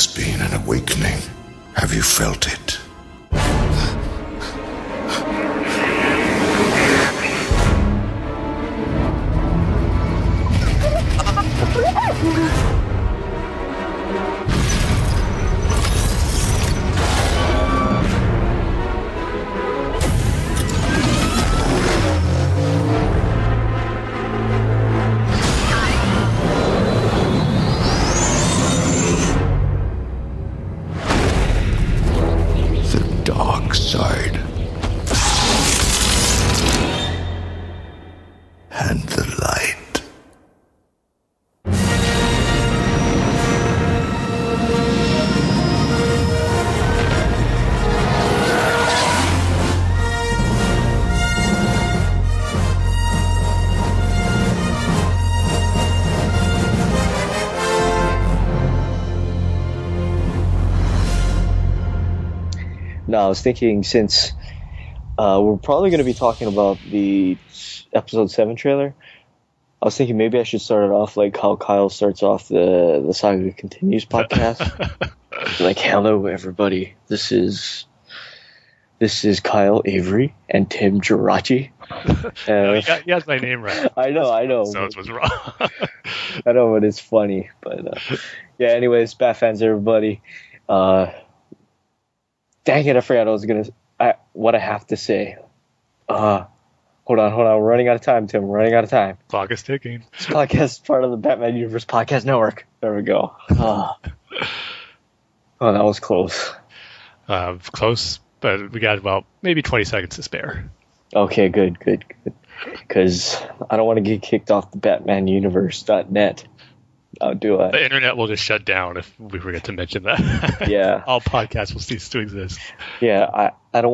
has been an awakening. Have you felt it? I was thinking, since we're probably going to be talking about the Episode 7 trailer, I was thinking maybe I should start it off like how Kyle starts off the Saga Continues podcast. Like, hello, everybody. This is Kyle Avery and Tim Geraci. No, he has my name right. I know. So it was wrong. I know, but it's funny. But yeah, anyways, Bat fans, everybody. Dang it, I forgot what I have to say. Hold on. We're running out of time, Tim. We're running out of time. Clock is ticking. This podcast is part of the Batman Universe Podcast Network. There we go. Oh, that was close. Close, but we got about maybe 20 seconds to spare. Okay, good. Because I don't want to get kicked off the BatmanUniverse.net. Oh, do I? The internet will just shut down if we forget to mention that. Yeah, all podcasts will cease to exist. Yeah, I don't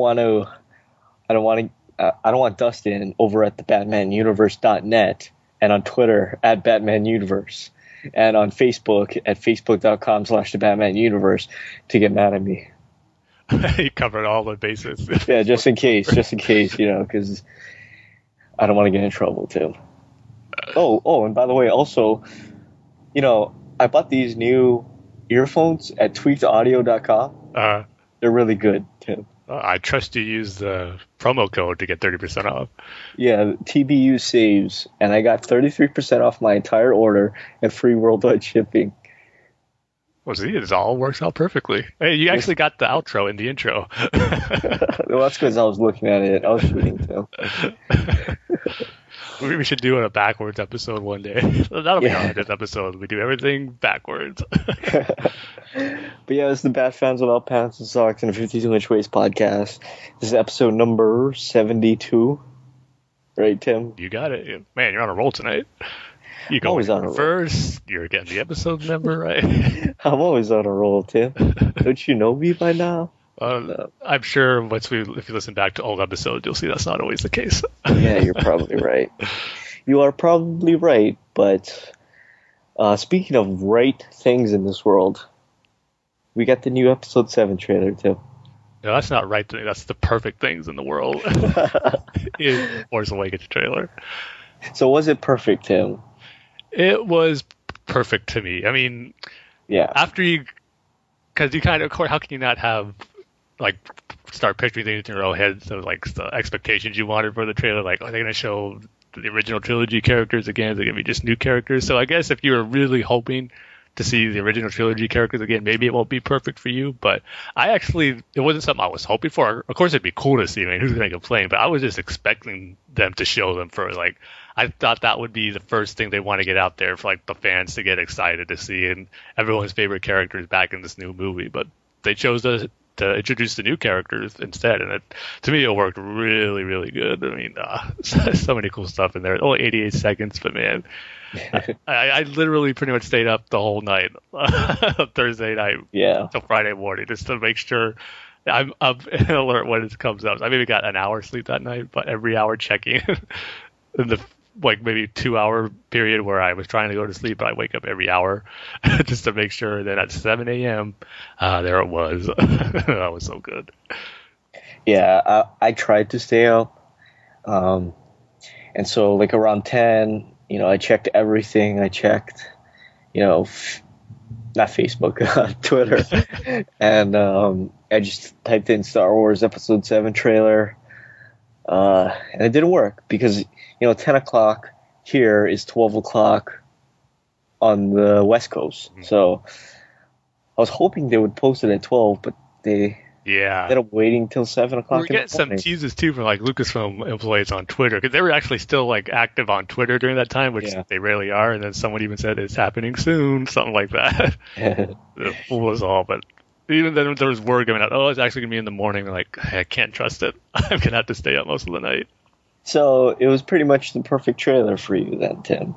want Dustin over at the BatmanUniverse.net and on Twitter at BatmanUniverse and on Facebook at Facebook.com/TheBatmanUniverse to get mad at me. You covered all the bases. Yeah, just in case, because I don't want to get in trouble too. Oh, and by the way, also. I bought these new earphones at tweakedaudio.com. They're really good, Tim. I trust you use the promo code to get 30% off. Yeah, TBU saves, and I got 33% off my entire order and free worldwide shipping. Well, see, it all works out perfectly. Hey, you actually got the outro in the intro. Well, that's because I was looking at it. I was shooting, Tim. We should do a backwards episode one day. That'll be our 100th episode. We do everything backwards. But yeah, this is the Bat Fans Without Pants and Socks and a 52-inch Waist podcast. This is episode number 72. Right, Tim? You got it. Man, you're on a roll tonight. You go always on first. You're getting the episode number right. I'm always on a roll, Tim. Don't you know me by now? No. I'm sure if you listen back to old episodes, you'll see that's not always the case. Yeah, you're probably right. You are probably right, but speaking of right things in this world, we got the new Episode 7 trailer, too. No, that's not right thing. That's the perfect things in the world. Is Force Awakens trailer. So was it perfect, Tim? It was perfect to me. I mean, yeah. Because you kind of course, how can you not have... start picturing things in your own head, so the expectations you wanted for the trailer, are they going to show the original trilogy characters again? Is it going to be just new characters? So I guess if you were really hoping to see the original trilogy characters again, maybe it won't be perfect for you, but it wasn't something I was hoping for. Of course, it'd be cool to see, who's going to complain, but I was just expecting them to show them for, I thought that would be the first thing they want to get out there for, the fans to get excited to see, and everyone's favorite characters back in this new movie, but they chose to introduce the new characters instead, and to me it worked really, really good. I mean, so many cool stuff in there. Only 88 seconds, but man, I literally pretty much stayed up the whole night, Thursday night, till Friday morning, just to make sure I'm up and alert when it comes up. I maybe got an hour sleep that night, but every hour checking in the maybe 2 hour period where I was trying to go to sleep, but I wake up every hour just to make sure that at 7 a.m. There it was. That was so good. Yeah, I tried to stay up. And so around 10, I checked everything. I checked, not Facebook, Twitter, and I just typed in Star Wars Episode 7 trailer, and it didn't work because, you know, 10 o'clock here is 12 o'clock on the West Coast, so I was hoping they would post it at 12, but they... Yeah, instead of waiting till 7 o'clock. We're getting some teases too from like Lucasfilm employees on Twitter because they were actually still like active on Twitter during that time, which they rarely are. And then someone even said it's happening soon, something like that. It fooled us all. But even then, there was word going out. Oh, it's actually gonna be in the morning. We're like, hey, I can't trust it. I'm gonna have to stay up most of the night. So it was pretty much the perfect trailer for you then, Tim.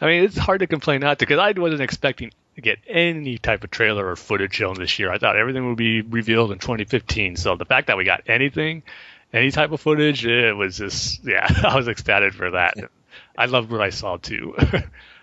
I mean, it's hard to complain not to because I wasn't expecting to get any type of trailer or footage shown this year. I thought everything would be revealed in 2015. So the fact that we got anything, any type of footage, it was just, yeah, I was ecstatic for that. I loved what I saw too.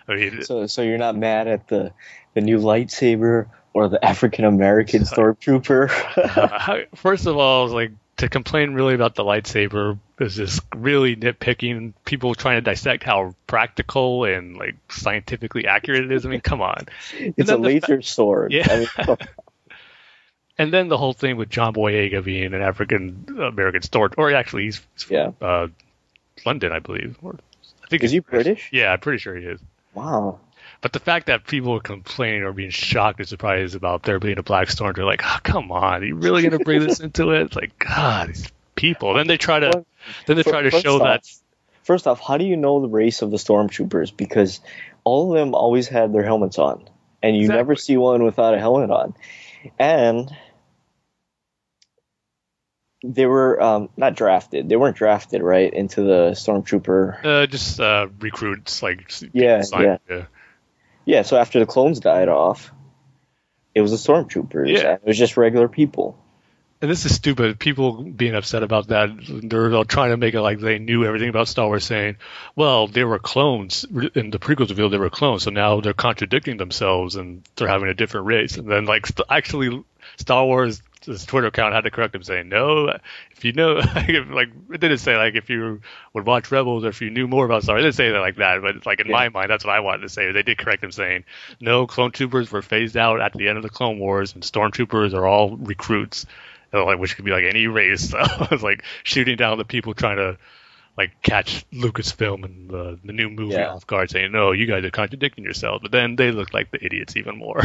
I mean, so you're not mad at the new lightsaber or the African American Stormtrooper? First of all, I was like, to complain really about the lightsaber is just really nitpicking. People trying to dissect how practical and like scientifically accurate it is. I mean, come on. It's a laser sword. Yeah. I mean, come on. And then the whole thing with John Boyega being an African American storage, or actually he's from London, I believe. Or, I think is he British? Yeah, I'm pretty sure he is. Wow. But the fact that people are complaining or being shocked or surprised about there being a black stormtrooper, like, oh, come on, are you really going to bring this into it? It's like, God, these people. Then they try to, show that. First off, how do you know the race of the stormtroopers? Because all of them always had their helmets on, and you never see one without a helmet on. And they were not drafted. They weren't drafted, right, into the stormtrooper. Just recruits, like signed. Yeah, so after the clones died off, it was the stormtroopers. Yeah. It was just regular people. And this is stupid. People being upset about that, they're all trying to make it like they knew everything about Star Wars, saying, well, they were clones. In the prequels revealed they were clones, so now they're contradicting themselves and they're having a different race. And then, like, actually, Star Wars' Twitter account had to correct him, saying, no, if you know, like, it didn't say, like, if you would watch Rebels or if you knew more about Star Wars, it didn't say that like that, but, like, in my mind, that's what I wanted to say. They did correct him, saying, no, clone troopers were phased out at the end of the Clone Wars, and stormtroopers are all recruits, like, which could be, like, any race. So I was, like, shooting down the people trying to, like, catch Lucasfilm and the new movie off guard, saying, no, you guys are contradicting yourselves. But then they looked like the idiots even more.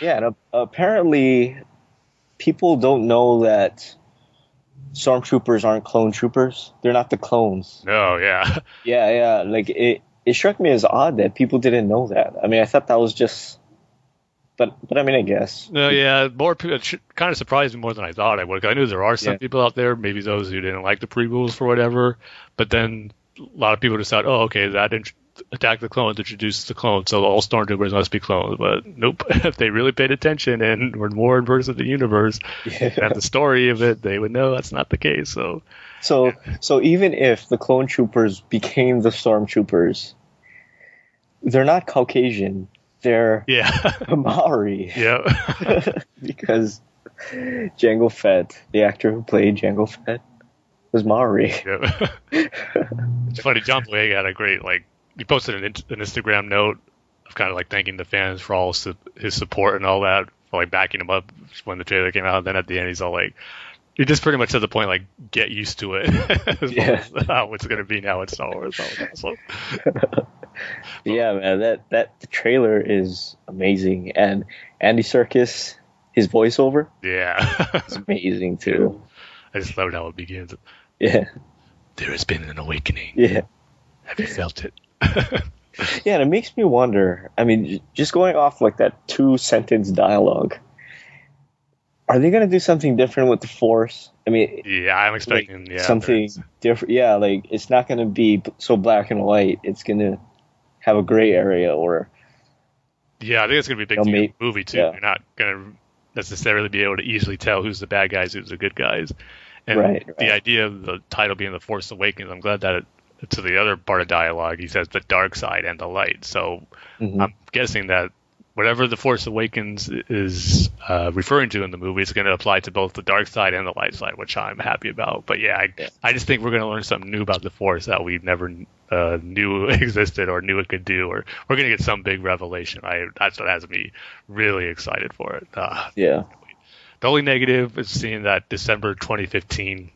Yeah, and apparently... people don't know that stormtroopers aren't clone troopers. They're not the clones. No, yeah. Yeah. Like, it struck me as odd that people didn't know that. I mean, I thought that was just... But I mean, I guess. No, yeah. More people, it kind of surprised me more than I thought I would. I knew there are some people out there, maybe those who didn't like the prequels for whatever. But then a lot of people just thought, oh, okay, that Attack the Clones introduces the clones, so all stormtroopers must be clones. But nope, if they really paid attention and were more immersed in the universe and the story of it, they would know that's not the case. So even if the clone troopers became the stormtroopers, they're not Caucasian. They're Maori. Yeah, because Jango Fett, the actor who played Jango Fett, was Maori. Yeah. It's funny. John Boyega had a great like. He posted an Instagram note of kind of like thanking the fans for all his support and all that, for like backing him up when the trailer came out. And then at the end, he's all like, he just pretty much at the point, like, get used to it. How it's going to be now in Star Wars. So. Yeah, man, that trailer is amazing. And Andy Serkis, his voiceover. Yeah. It's amazing too. I just loved how it begins. Yeah. There has been an awakening. Yeah. Have you felt it? Yeah, and it makes me wonder, I mean, just going off like that 2-sentence dialogue, are they going to do something different with the Force? I mean, yeah, I'm expecting like, something different. Yeah, like it's not going to be so black and white. It's going to have a gray area or... Yeah, I think it's going to be a big deal in the movie too. Yeah. You're not going to necessarily be able to easily tell who's the bad guys, who's the good guys. And the idea of the title being The Force Awakens, I'm glad that it to the other part of dialogue, he says the dark side and the light. So I'm guessing that whatever The Force Awakens is referring to in the movie is going to apply to both the dark side and the light side, which I'm happy about. But yeah, I just think we're going to learn something new about the Force that we never knew existed or knew it could do, or we're going to get some big revelation. That's what has me really excited for it. Yeah. The only negative is seeing that December 2015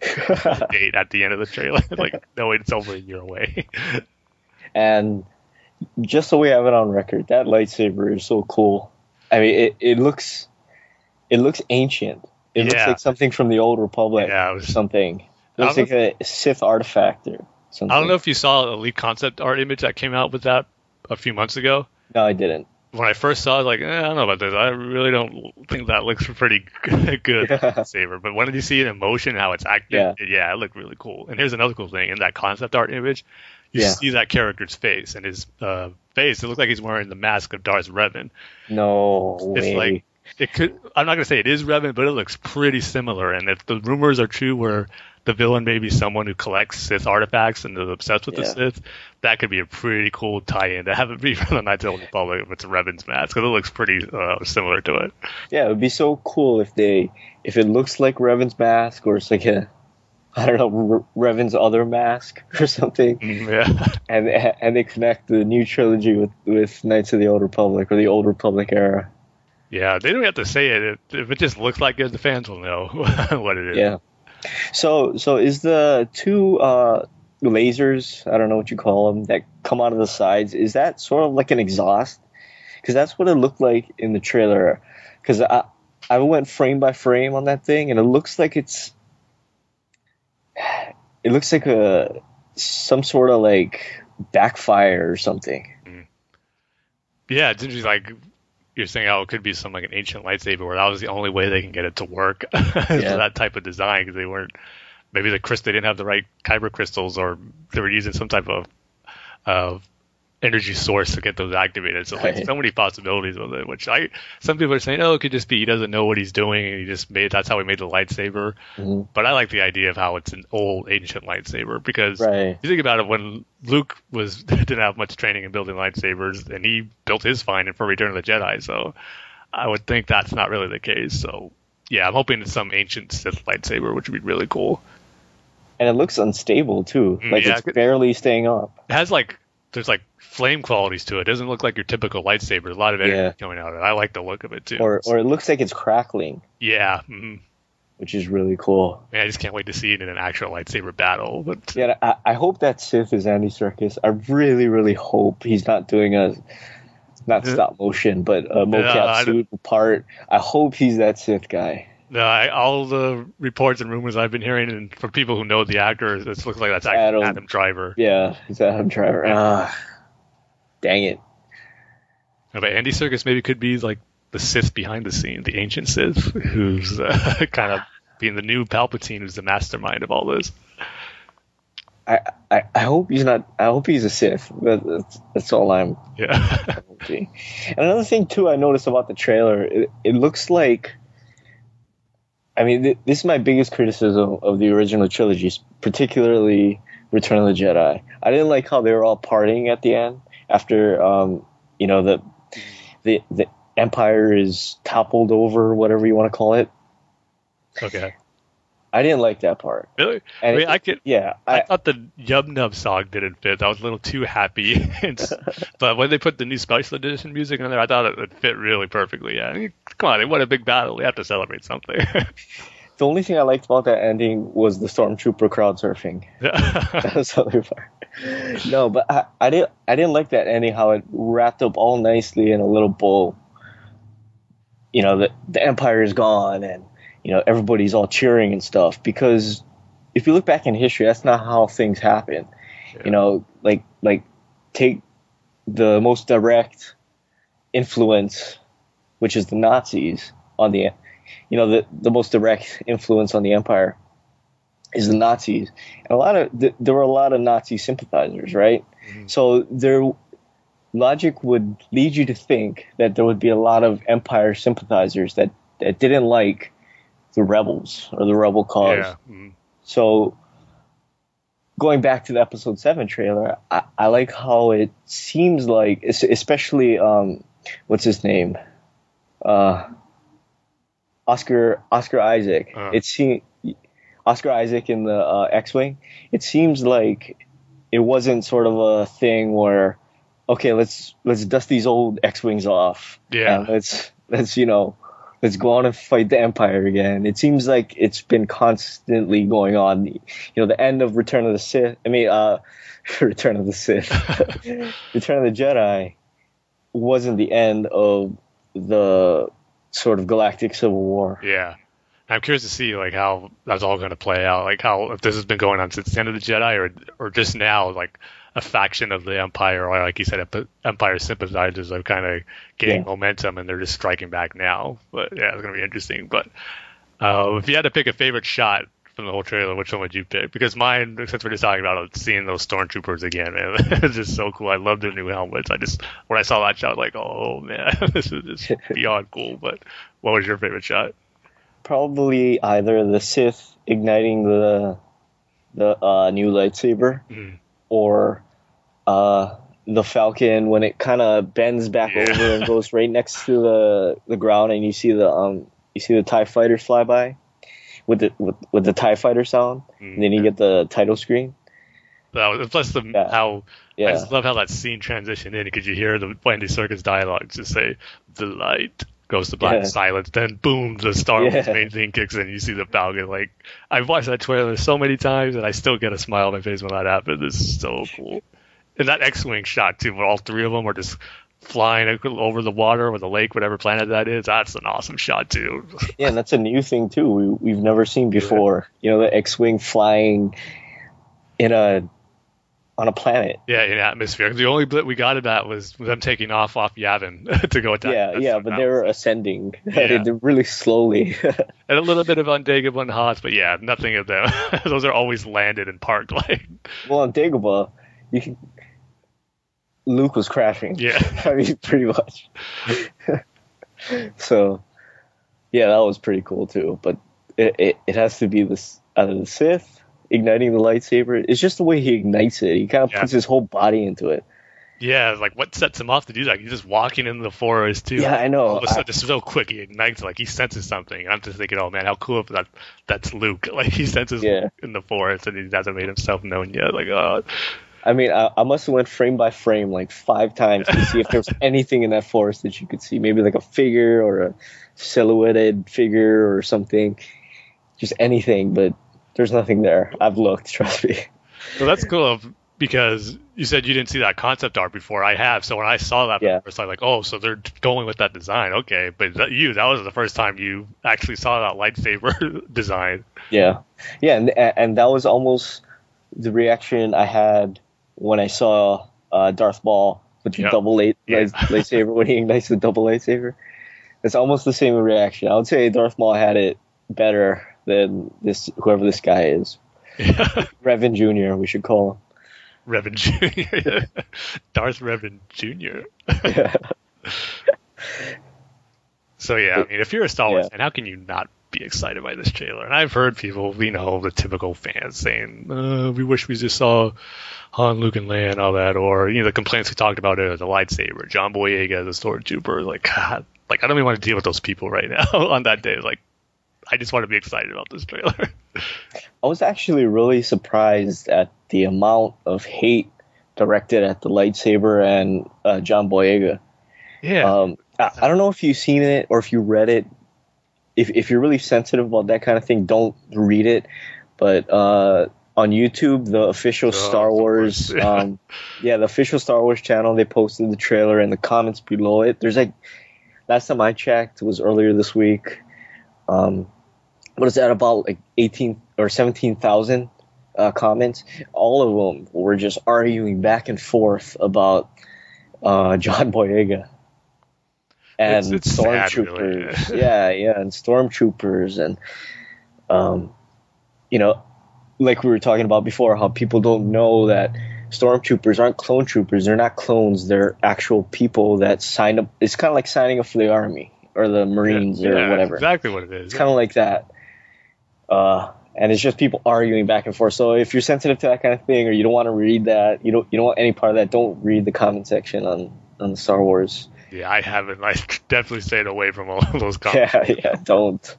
date at the end of the trailer. Like, no, it's over a year away. And just so we have it on record, that lightsaber is so cool. I mean, it looks ancient. It looks like something from the Old Republic or something. It looks like a Sith artifact or something. I don't know if you saw the leaked concept art image that came out with that a few months ago. No, I didn't. When I first saw it, I was like, I don't know about this. I really don't think that looks pretty good, saber. But when you see it in motion, how it's acting, it looked really cool. And here's another cool thing. In that concept art image, you see that character's face. And his face, it looks like he's wearing the mask of Darth Revan. No way. It's like, I'm not going to say it is Revan, but it looks pretty similar. And if the rumors are true where the villain may be someone who collects Sith artifacts and is obsessed with the Sith, that could be a pretty cool tie-in to have it be from the Knights of the Republic if it's Revan's mask, because it looks pretty similar to it. Yeah, it would be so cool if it looks like Revan's mask, or it's like a, I don't know, Revan's other mask or something. Yeah. And they connect the new trilogy with Knights of the Old Republic or the Old Republic era. Yeah, they don't have to say it. If it just looks like it, the fans will know what it is. Yeah. So is the two lasers, I don't know what you call them, that come out of the sides, is that sort of like an exhaust? Because that's what it looked like in the trailer. Because I went frame by frame on that thing, and it looks like a some sort of like backfire or something. Mm. Yeah, it's interesting, like, you're saying, it could be some like an ancient lightsaber where that was the only way they can get it to work. So that type of design, because they weren't, maybe they didn't have the right kyber crystals, or they were using some type of energy source to get those activated. So like so many possibilities with it, which some people are saying, it could just be he doesn't know what he's doing and that's how he made the lightsaber. Mm-hmm. But I like the idea of how it's an old ancient lightsaber, because you think about it, when Luke didn't have much training in building lightsabers, and he built his find for Return of the Jedi, so I would think that's not really the case. So yeah, I'm hoping it's some ancient Sith lightsaber, which would be really cool. And it looks unstable too, like it's barely staying up. It has there's flame qualities to it. It doesn't look like your typical lightsaber. There's a lot of energy coming out of it. I like the look of it too. Or it looks like it's crackling. Yeah. Mm-hmm. Which is really cool. Man, I just can't wait to see it in an actual lightsaber battle. But yeah, I hope that Sith is Andy Serkis. I really, really hope he's not doing not stop motion, but a mocap suit part. I hope he's that Sith guy. No, all the reports and rumors I've been hearing, and from people who know the actor, it looks like that's actually Adam Driver. Yeah, it's Adam Driver. Dang it. But Andy Serkis maybe could be like the Sith behind the scenes, the ancient Sith, who's kind of being the new Palpatine, who's the mastermind of all this. I hope he's not. I hope he's a Sith. But that's all I'm. Yeah. And another thing too, I noticed about the trailer, it looks like. I mean, this is my biggest criticism of the original trilogies, particularly Return of the Jedi. I didn't like how they were all partying at the end after, the Empire is toppled over, whatever you want to call it. Okay. I didn't like that part. Really? And I thought the Yub Nub song didn't fit. I was a little too happy. But when they put the new special edition music on there, I thought it would fit really perfectly. Yeah, I mean, come on, they won a big battle. We have to celebrate something. The only thing I liked about that ending was the Stormtrooper crowd surfing. That was the other part. No, but I didn't like that ending, how it wrapped up all nicely in a little bow. You know, the Empire is gone, and you know, everybody's all cheering and stuff, because if you look back in history, that's not how things happen. Yeah. You know, like take the most direct influence, which is the Nazis on the, you know, the most direct influence on the Empire is the Nazis. And there were a lot of Nazi sympathizers, right? Mm-hmm. So their logic would lead you to think that there would be a lot of Empire sympathizers that didn't like the rebels or the rebel cause. Yeah. Mm-hmm. So going back to the episode 7 trailer, I like how it seems like, especially what's his name? Oscar Isaac. Oscar Isaac in the X-Wing. It seems like it wasn't sort of a thing where, okay, let's dust these old X-Wings off. Yeah. Let's go on and fight the Empire again. It seems like it's been constantly going on. You know, the end of Return of the Sith. I mean, Return of the Sith. Return of the Jedi wasn't the end of the sort of galactic civil war. Yeah. I'm curious to see like how that's all going to play out. Like how if this has been going on since the end of the Jedi or just now, like a faction of the Empire, or like you said, Empire sympathizers are kind of gaining momentum and they're just striking back now. But yeah, it's going to be interesting. But if you had to pick a favorite shot from the whole trailer, which one would you pick? Because mine, since we're just talking about it, seeing those stormtroopers again, man, it's just so cool. I love their new helmets. When I saw that shot, like, oh man, this is just beyond cool. But what was your favorite shot? Probably either the Sith igniting the new lightsaber, or the Falcon when it kind of bends back over and goes right next to the ground, and you see the TIE fighters fly by with the TIE fighter sound, and then you get the title screen. Plus I just love how that scene transitioned in because you hear the Andy Serkis dialogue to say the light goes to black silence, then boom, the Star Wars main thing kicks in, you see the Falcon. Like, I've watched that trailer so many times, and I still get a smile on my face when that happens. It's so cool. And that X-Wing shot, too, when all three of them are just flying over the water or the lake, whatever planet that is, that's an awesome shot, too. Yeah, and that's a new thing, too, we've never seen before. Yeah. You know, the X-Wing flying on a planet. Yeah, in atmosphere. The only blip we got of that was them taking off Yavin to go attack. Yeah, but they were ascending. Yeah. They're really slowly. And a little bit of on Dagobah and Hoth, but yeah, nothing of them. Those are always landed and parked. Well, on Dagobah, Luke was crashing. Yeah. I mean, pretty much. So, yeah, that was pretty cool too. But it has to be this out of the Sith. Igniting the lightsaber. It's just the way he ignites it. He kind of puts his whole body into it. Yeah, like what sets him off to do that? He's just walking in the forest too. Yeah, I know. Just so quick, he ignites. Like he senses something, and I'm just thinking, oh man, how cool if that's Luke. Like he senses Luke in the forest, and he hasn't made himself known yet. Like, oh. I mean, I must have went frame by frame like 5 times to see if there was anything in that forest that you could see, maybe like a figure or a silhouetted figure or something, just anything, but. There's nothing there. I've looked, trust me. Well, that's cool because you said you didn't see that concept art before. I have. So when I saw that, first, I'm like, oh, so they're going with that design. Okay. But that was the first time you actually saw that lightsaber design. Yeah. Yeah. And that was almost the reaction I had when I saw Darth Maul with the double lightsaber, when he ignites the double lightsaber. It's almost the same reaction. I would say Darth Maul had it better than whoever this guy is. Revan Jr., we should call him. Revan Jr. Darth Revan Jr. So yeah, I mean, if you're a Star Wars fan, how can you not be excited by this trailer? And I've heard people, the typical fans saying, we wish we just saw Han, Luke, and Leia and all that, or the complaints we talked about earlier, the lightsaber, John Boyega, the stormtrooper, God, I don't even want to deal with those people right now on that day. I just want to be excited about this trailer. I was actually really surprised at the amount of hate directed at the lightsaber and John Boyega. Yeah. I don't know if you've seen it or if you read it. If you're really sensitive about that kind of thing, don't read it. But on YouTube, the official Star Wars, the official Star Wars channel, they posted the trailer and the comments below it. There's last time I checked was earlier this week. What is that, about 18 or 17,000 comments? All of them were just arguing back and forth about John Boyega and it's stormtroopers. Sad, really. And stormtroopers, and like we were talking about before, how people don't know that stormtroopers aren't clone troopers. They're not clones. They're actual people that signed up. It's kind of like signing up for the army. Or the Marines, or whatever. Exactly what it is. It's kind of like that. And it's just people arguing back and forth. So if you're sensitive to that kind of thing, or you don't want to read that, you don't want any part of that, don't read the comment section on the Star Wars Yeah, I haven't. I definitely stayed away from all of those comics. Yeah, don't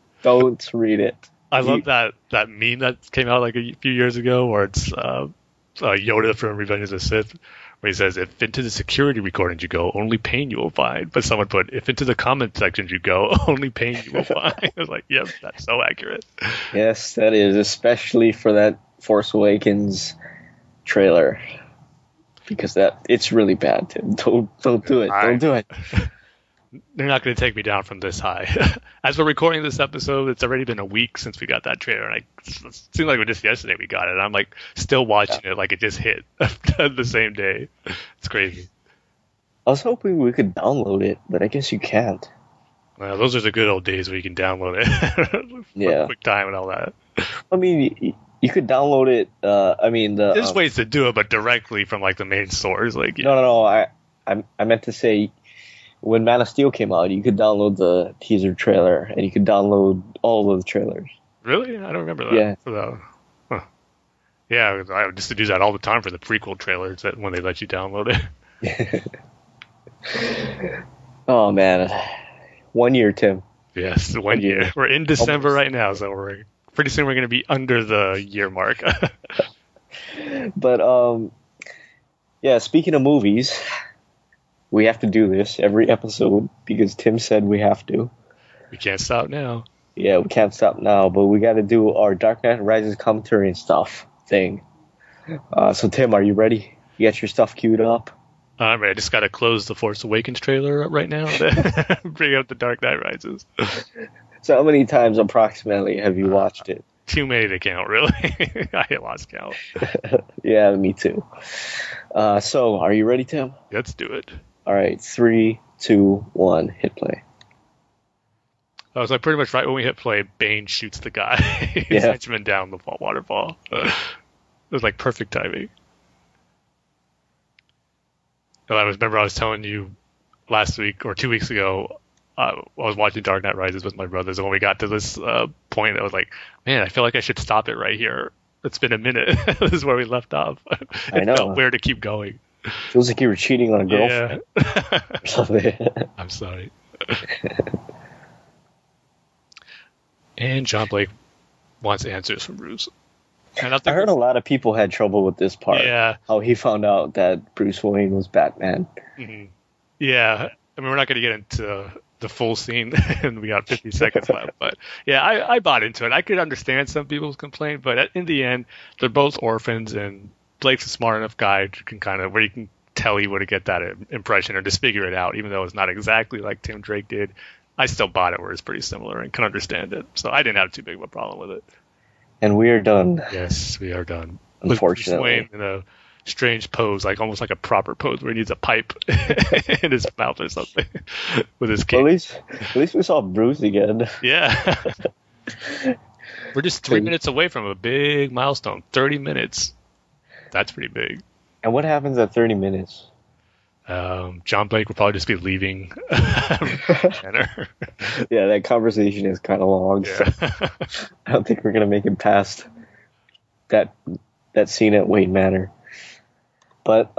read it. I love that meme that came out like a few years ago, where it's Yoda from Revenge of the Sith, where he says, "If into the security recordings you go, only pain you will find." But someone put, "If into the comment sections you go, only pain you will find." I was like, "Yep, that's so accurate." Yes, that is, especially for that Force Awakens trailer, because that it's really bad. Tim. Don't do it. Don't do it. They're not going to take me down from this high. As we're recording this episode, it's already been a week since we got that trailer, and it seemed like just yesterday we got it. And I'm like still watching it like it just hit the same day. It's crazy. I was hoping we could download it, but I guess you can't. Well, those are the good old days where you can download it. Yeah, quick time and all that. I mean, you could download it. There's ways to do it, but directly from like the main source. Like no. I meant to say, when Man of Steel came out, you could download the teaser trailer, and you could download all of the trailers. Really? I don't remember that. Yeah. Huh. Yeah, I used to do that all the time for the prequel trailers, that when they let you download it. Oh, man. 1 year, Tim. Yes, 1 year. We're in December right now, so we're pretty soon we're going to be under the year mark. But, yeah, speaking of movies... We have to do this every episode because Tim said we have to. We can't stop now. Yeah, we can't stop now, but we got to do our Dark Knight Rises commentary and stuff thing. So, Tim, are you ready? You got your stuff queued up? I'm ready. I just got to close the Force Awakens trailer up right now. Bring up the Dark Knight Rises. So how many times approximately have you watched it? Too many to count, really. I lost count. Yeah, me too. So, are you ready, Tim? Let's do it. All right, 3, 2, 1, hit play. Oh, so pretty much right when we hit play, Bane shoots the guy. He's henchman down the waterfall. It was like perfect timing. And I was telling you last week or 2 weeks ago, I was watching Dark Knight Rises with my brothers, and when we got to this point, I was like, man, I feel like I should stop it right here. It's been a minute. This is where we left off. I know. It felt weird to keep going. Feels like you were cheating on a girlfriend. Yeah. Or something. I'm sorry. And John Blake wants answers from Bruce. And I heard a lot of people had trouble with this part. Yeah. How he found out that Bruce Wayne was Batman. Mm-hmm. Yeah. I mean, we're not going to get into the full scene, and we got 50 seconds left. But yeah, I bought into it. I could understand some people's complaint, but in the end, they're both orphans, and Blake's a smart enough guy where you can tell he would have get that impression or just figure it out, even though it's not exactly like Tim Drake did. I still bought it where it's pretty similar and can understand it. So I didn't have too big of a problem with it. And we are done. Yes, we are done. Unfortunately. With Bruce Wayne in a strange pose, like almost like a proper pose where he needs a pipe in his mouth or something with his cane. At least we saw Bruce again. Yeah. We're just 3 minutes away from a big milestone, 30 minutes. That's pretty big. And what happens at 30 minutes? John Blake will probably just be leaving. Yeah, that conversation is kind of long. Yeah. So I don't think we're going to make it past that scene at Wayne Manor. But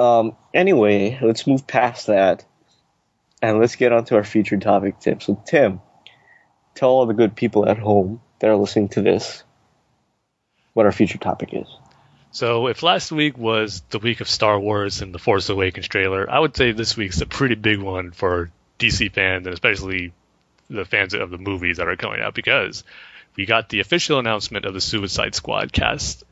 anyway, let's move past that. And let's get on to our featured topic, Tim. So, Tim, tell all the good people at home that are listening to this what our featured topic is. So if last week was the week of Star Wars and the Force Awakens trailer, I would say this week's a pretty big one for DC fans, and especially the fans of the movies that are coming out, because we got the official announcement of the Suicide Squad cast.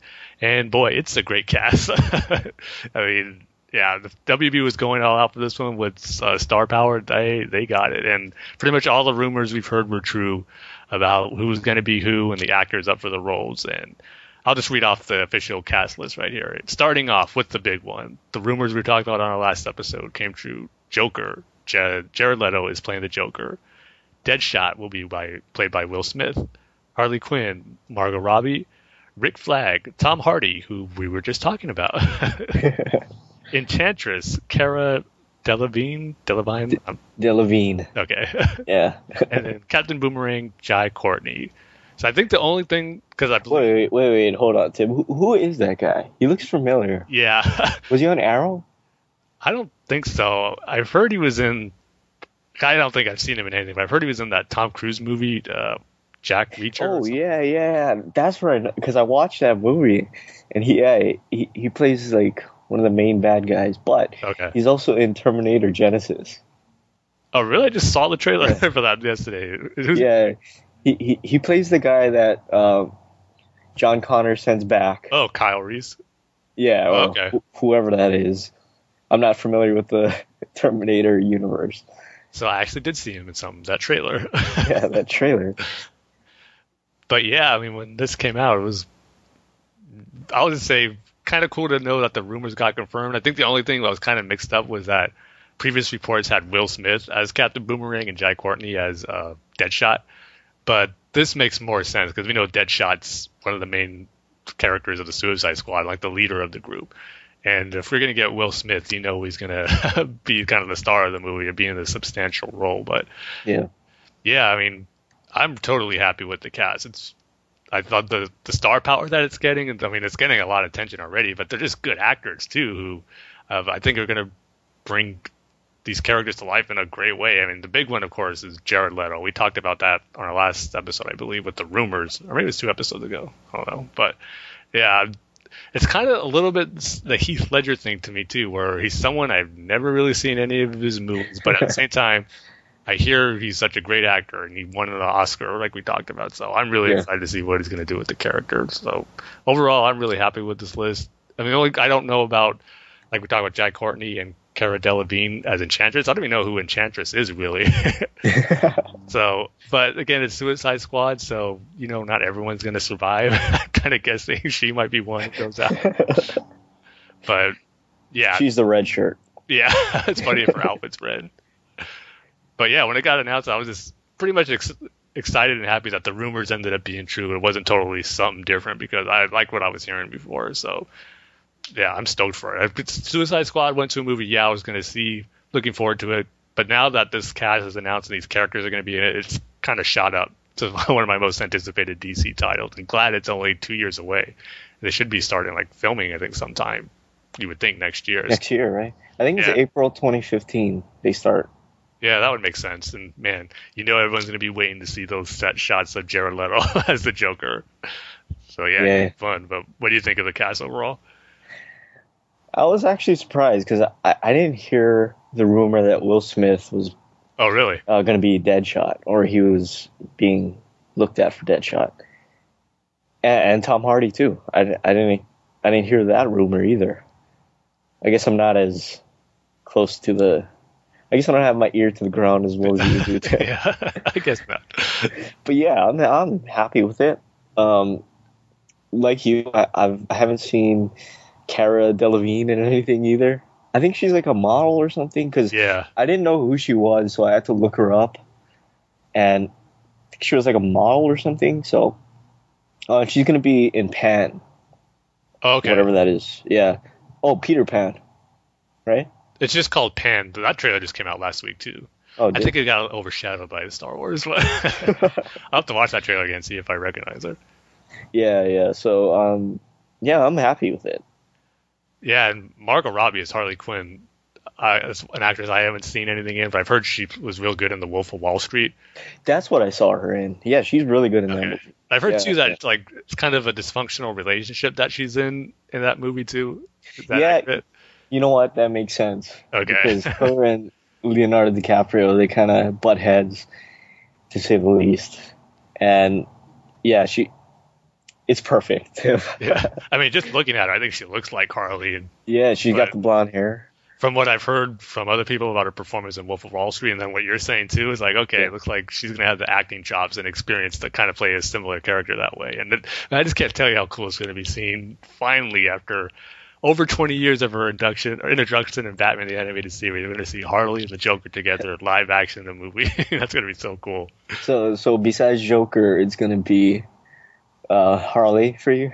And boy, it's a great cast. I mean, yeah, the WB was going all out for this one with star power. They got it. And pretty much all the rumors we've heard were true about who's going to be who and the actors up for the roles. And I'll just read off the official cast list right here. Starting off with the big one. The rumors we talked about on our last episode came true. Joker. Jared Leto is playing the Joker. Deadshot will be played by Will Smith. Harley Quinn, Margot Robbie. Rick Flag, Tom Hardy, who we were just talking about. Enchantress, Cara Delevingne. Okay. Yeah. And then Captain Boomerang, Jai Courtney. So I think the only thing, because I believe... Wait, hold on, Tim. Who is that guy? He looks familiar. Yeah. Was he on Arrow? I don't think so. I've heard he was in I don't think I've seen him in anything, but I've heard he was in that Tom Cruise movie, Jack Reacher. Oh, yeah. That's right. Because I watched that movie, and he plays like one of the main bad guys, but he's also in Terminator Genesis. Oh, really? I just saw the trailer for that yesterday. Yeah. He plays the guy that John Connor sends back. Oh, Kyle Reese? Yeah, well, whoever that is. I'm not familiar with the Terminator universe. So I actually did see him in that trailer. Yeah, that trailer. But yeah, I mean, when this came out, it was, I would say, kind of cool to know that the rumors got confirmed. I think the only thing that was kind of mixed up was that previous reports had Will Smith as Captain Boomerang and Jai Courtney as Deadshot. But this makes more sense because we know Deadshot's one of the main characters of the Suicide Squad, like the leader of the group. And if we're going to get Will Smith, you know he's going to be kind of the star of the movie or be in a substantial role. But yeah, I mean, I'm totally happy with the cast. I thought the star power that it's getting, I mean, it's getting a lot of attention already, but they're just good actors too, who I think are going to bring these characters to life in a great way. I mean, the big one, of course, is Jared Leto. We talked about that on our last episode, I believe, with the rumors, or maybe it was 2 episodes ago. I don't know, but yeah, it's kind of a little bit the Heath Ledger thing to me too, where he's someone I've never really seen any of his movies, but at the same time, I hear he's such a great actor and he won an Oscar, like we talked about. So I'm really excited to see what he's going to do with the character. So overall, I'm really happy with this list. I mean, I don't know about, like we talked about Jai Courtney and Cara Delevingne as Enchantress. I don't even know who Enchantress is really. So, but again, it's Suicide Squad, so you know, not everyone's going to survive. I'm kind of guessing she might be one that goes out. But yeah, she's the red shirt. Yeah, it's funny if her outfit's red. But yeah, when it got announced, I was just pretty much excited and happy that the rumors ended up being true. It wasn't totally something different because I like what I was hearing before. So yeah, I'm stoked for it. If Suicide Squad went to a movie, I was going to see, looking forward to it. But now that this cast is announced and these characters are going to be in it, it's kind of shot up to one of my most anticipated DC titles. I'm glad it's only 2 years away. They should be starting like filming, I think, sometime. You would think next year. Next year, right? I think it's April 2015 they start. Yeah, that would make sense. And man, you know everyone's going to be waiting to see those set shots of Jared Leto as the Joker. So yeah, it'd be fun. But what do you think of the cast overall? I was actually surprised because I didn't hear the rumor that Will Smith was going to be Deadshot, or he was being looked at for Deadshot. And Tom Hardy too. I didn't hear that rumor either. I guess I'm not as close to the. I guess I don't have my ear to the ground as well as you do today. Yeah, I guess not. But yeah, I'm happy with it. Like you, I haven't seen Cara Delevingne in anything either. I think she's like a model or something because I didn't know who she was, so I had to look her up. And I think she was like a model or something. So she's going to be in Pan. Okay. Whatever that is. Yeah. Oh, Peter Pan. Right? It's just called Pan. That trailer just came out last week, too. Oh, I think it got overshadowed by the Star Wars. But I'll have to watch that trailer again and see if I recognize her. Yeah. So, I'm happy with it. Yeah, and Margot Robbie is Harley Quinn. It's an actress I haven't seen anything in, but I've heard she was real good in The Wolf of Wall Street. That's what I saw her in. Yeah, she's really good in that movie. I've heard, too, that it's kind of a dysfunctional relationship that she's in that movie, too. Is that accurate? You know what? That makes sense. Okay. Because her and Leonardo DiCaprio, they kind of butt heads, to say the least. And yeah, it's perfect. Yeah. I mean, just looking at her, I think she looks like Harley. Yeah, she's got the blonde hair. From what I've heard from other people about her performance in Wolf of Wall Street, and then what you're saying too is like, okay, it looks like she's going to have the acting chops and experience to kind of play a similar character that way. And I just can't tell you how cool it's going to be seen finally after over 20 years of her introduction in Batman the Animated Series. We're going to see Harley and the Joker together, live action in the movie. That's going to be so cool. So besides Joker, it's going to be Harley for you?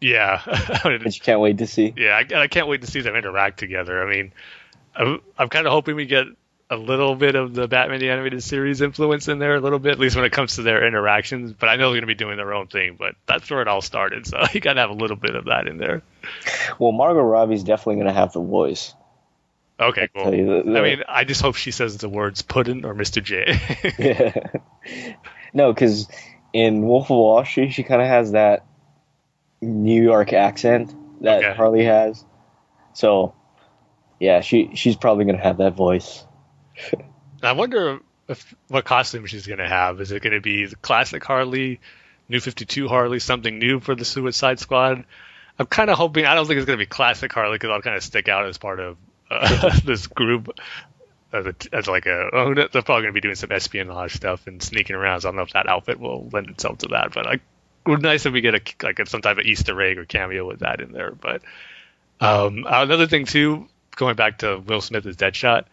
Yeah. Which you can't wait to see? Yeah, I can't wait to see them interact together. I mean, I'm kind of hoping we get a little bit of the Batman the Animated Series influence in there a little bit, at least when it comes to their interactions. But I know they're going to be doing their own thing, but that's where it all started. So you got to have a little bit of that in there. Well, Margot Robbie's definitely going to have the voice. Okay, cool. The, I mean, I just hope she says the words Puddin' or Mr. J. Yeah. No, because in Wolf of Wall Street, she kind of has that New York accent that Harley has. So, yeah, she's probably going to have that voice. I wonder what costume she's going to have. Is it going to be the classic Harley, New 52 Harley, something new for the Suicide Squad? I'm kind of hoping – I don't think it's going to be classic Harley because I'll kind of stick out as part of this group as like a – they're probably going to be doing some espionage stuff and sneaking around. So I don't know if that outfit will lend itself to that. But it would be nice if we get some type of Easter egg or cameo with that in there. But another thing too, going back to Will Smith as Deadshot,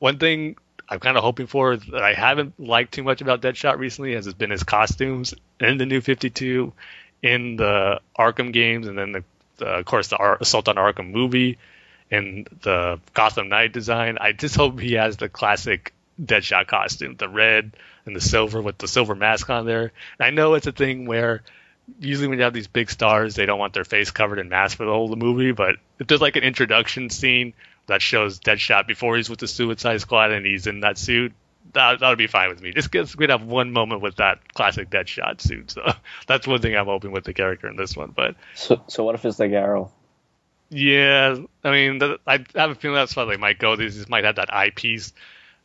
one thing I'm kind of hoping for that I haven't liked too much about Deadshot recently has been his costumes in the New 52 – in the Arkham games, and then of course the Assault on Arkham movie and the Gotham Knight design. I just hope he has the classic Deadshot costume, the red and the silver with the silver mask on there. And I know it's a thing where usually when you have these big stars, they don't want their face covered in masks for the whole of the movie, but if there's like an introduction scene that shows Deadshot before he's with the Suicide Squad and he's in that suit, that would be fine with me. Just we'd have one moment with that classic Deadshot suit. So that's one thing I'm hoping with the character in this one. But so what if it's like Arrow? Yeah, I mean, I have a feeling that's why they might go. They just might have that eyepiece.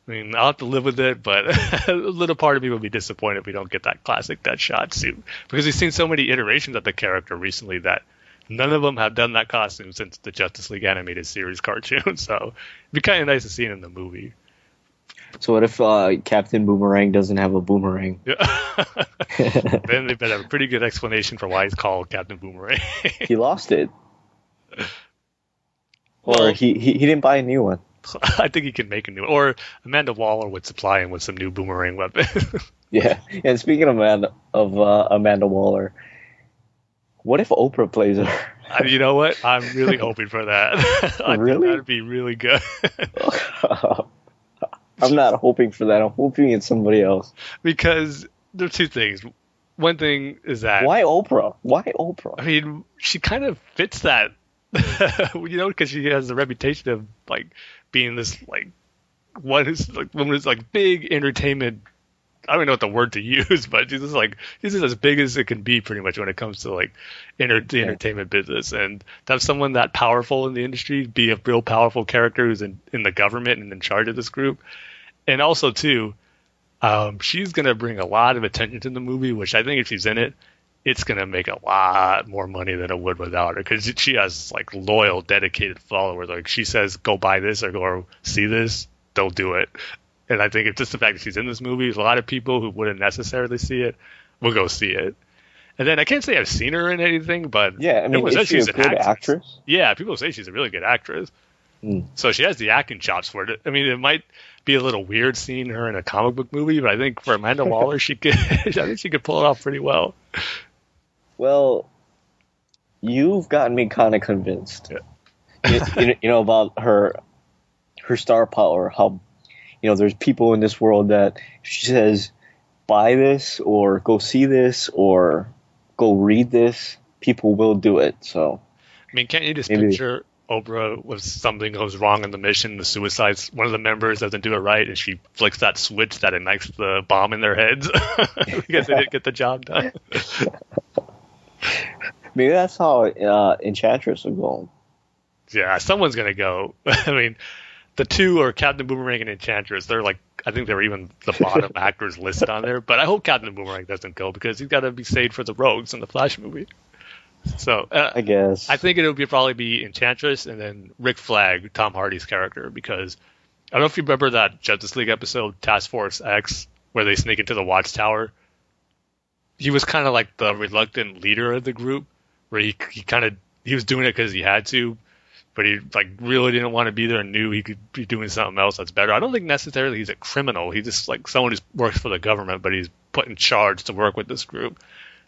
I mean, I'll have to live with it, but a little part of me would be disappointed if we don't get that classic Deadshot suit, because we've seen so many iterations of the character recently that none of them have done that costume since the Justice League Animated Series cartoon. So it'd be kind of nice to see it in the movie. So what if Captain Boomerang doesn't have a boomerang? Yeah. Then they better have a pretty good explanation for why he's called Captain Boomerang. He lost it. Or he didn't buy a new one. I think he can make a new one. Or Amanda Waller would supply him with some new boomerang weapon. Yeah. And speaking of Amanda Waller, what if Oprah plays her? You know what? I'm really hoping for that. Really? That would be really good. I'm not hoping for that. I'm hoping it's somebody else. Because there are two things. One thing is that... Why Oprah? I mean, she kind of fits that, you know, because she has the reputation of, like, being this, like, woman who's, like, big entertainment... I don't even know what the word to use, but she's just, like, this is as big as it can be, pretty much, when it comes to, like, the entertainment business. And to have someone that powerful in the industry be a real powerful character who's in the government and in charge of this group. And also, too, she's going to bring a lot of attention to the movie, which I think if she's in it, it's going to make a lot more money than it would without her, because she has, like, loyal, dedicated followers. Like, she says, go buy this or go see this, they'll do it. And I think it's just the fact that she's in this movie, a lot of people who wouldn't necessarily see it will go see it. And then I can't say I've seen her in anything, but yeah, I mean, is she a good actress? Yeah, people say she's a really good actress. So she has the acting chops for it. I mean, it might be a little weird seeing her in a comic book movie, but I think for Amanda Waller, I think she could pull it off pretty well. Well, you've gotten me kind of convinced. Yeah. You know about her star power, how. You know, there's people in this world that she says, buy this or go see this or go read this. People will do it. So, I mean, can't you just picture Oprah with something goes wrong in the mission, the suicides, one of the members doesn't do it right, and she flicks that switch that ignites the bomb in their heads because they didn't get the job done? Maybe that's how Enchantress would go. Yeah, someone's going to go. I mean... The two are Captain Boomerang and Enchantress. They're like, I think they're even the bottom actors listed on there. But I hope Captain Boomerang doesn't go, because he's got to be saved for the rogues in the Flash movie. So I guess I think it would probably be Enchantress and then Rick Flag, Tom Hardy's character, because I don't know if you remember that Justice League episode Task Force X where they sneak into the Watchtower. He was kind of like the reluctant leader of the group, where he was doing it because he had to. But he really didn't want to be there and knew he could be doing something else that's better. I don't think necessarily he's a criminal. He's just like someone who works for the government, but he's put in charge to work with this group.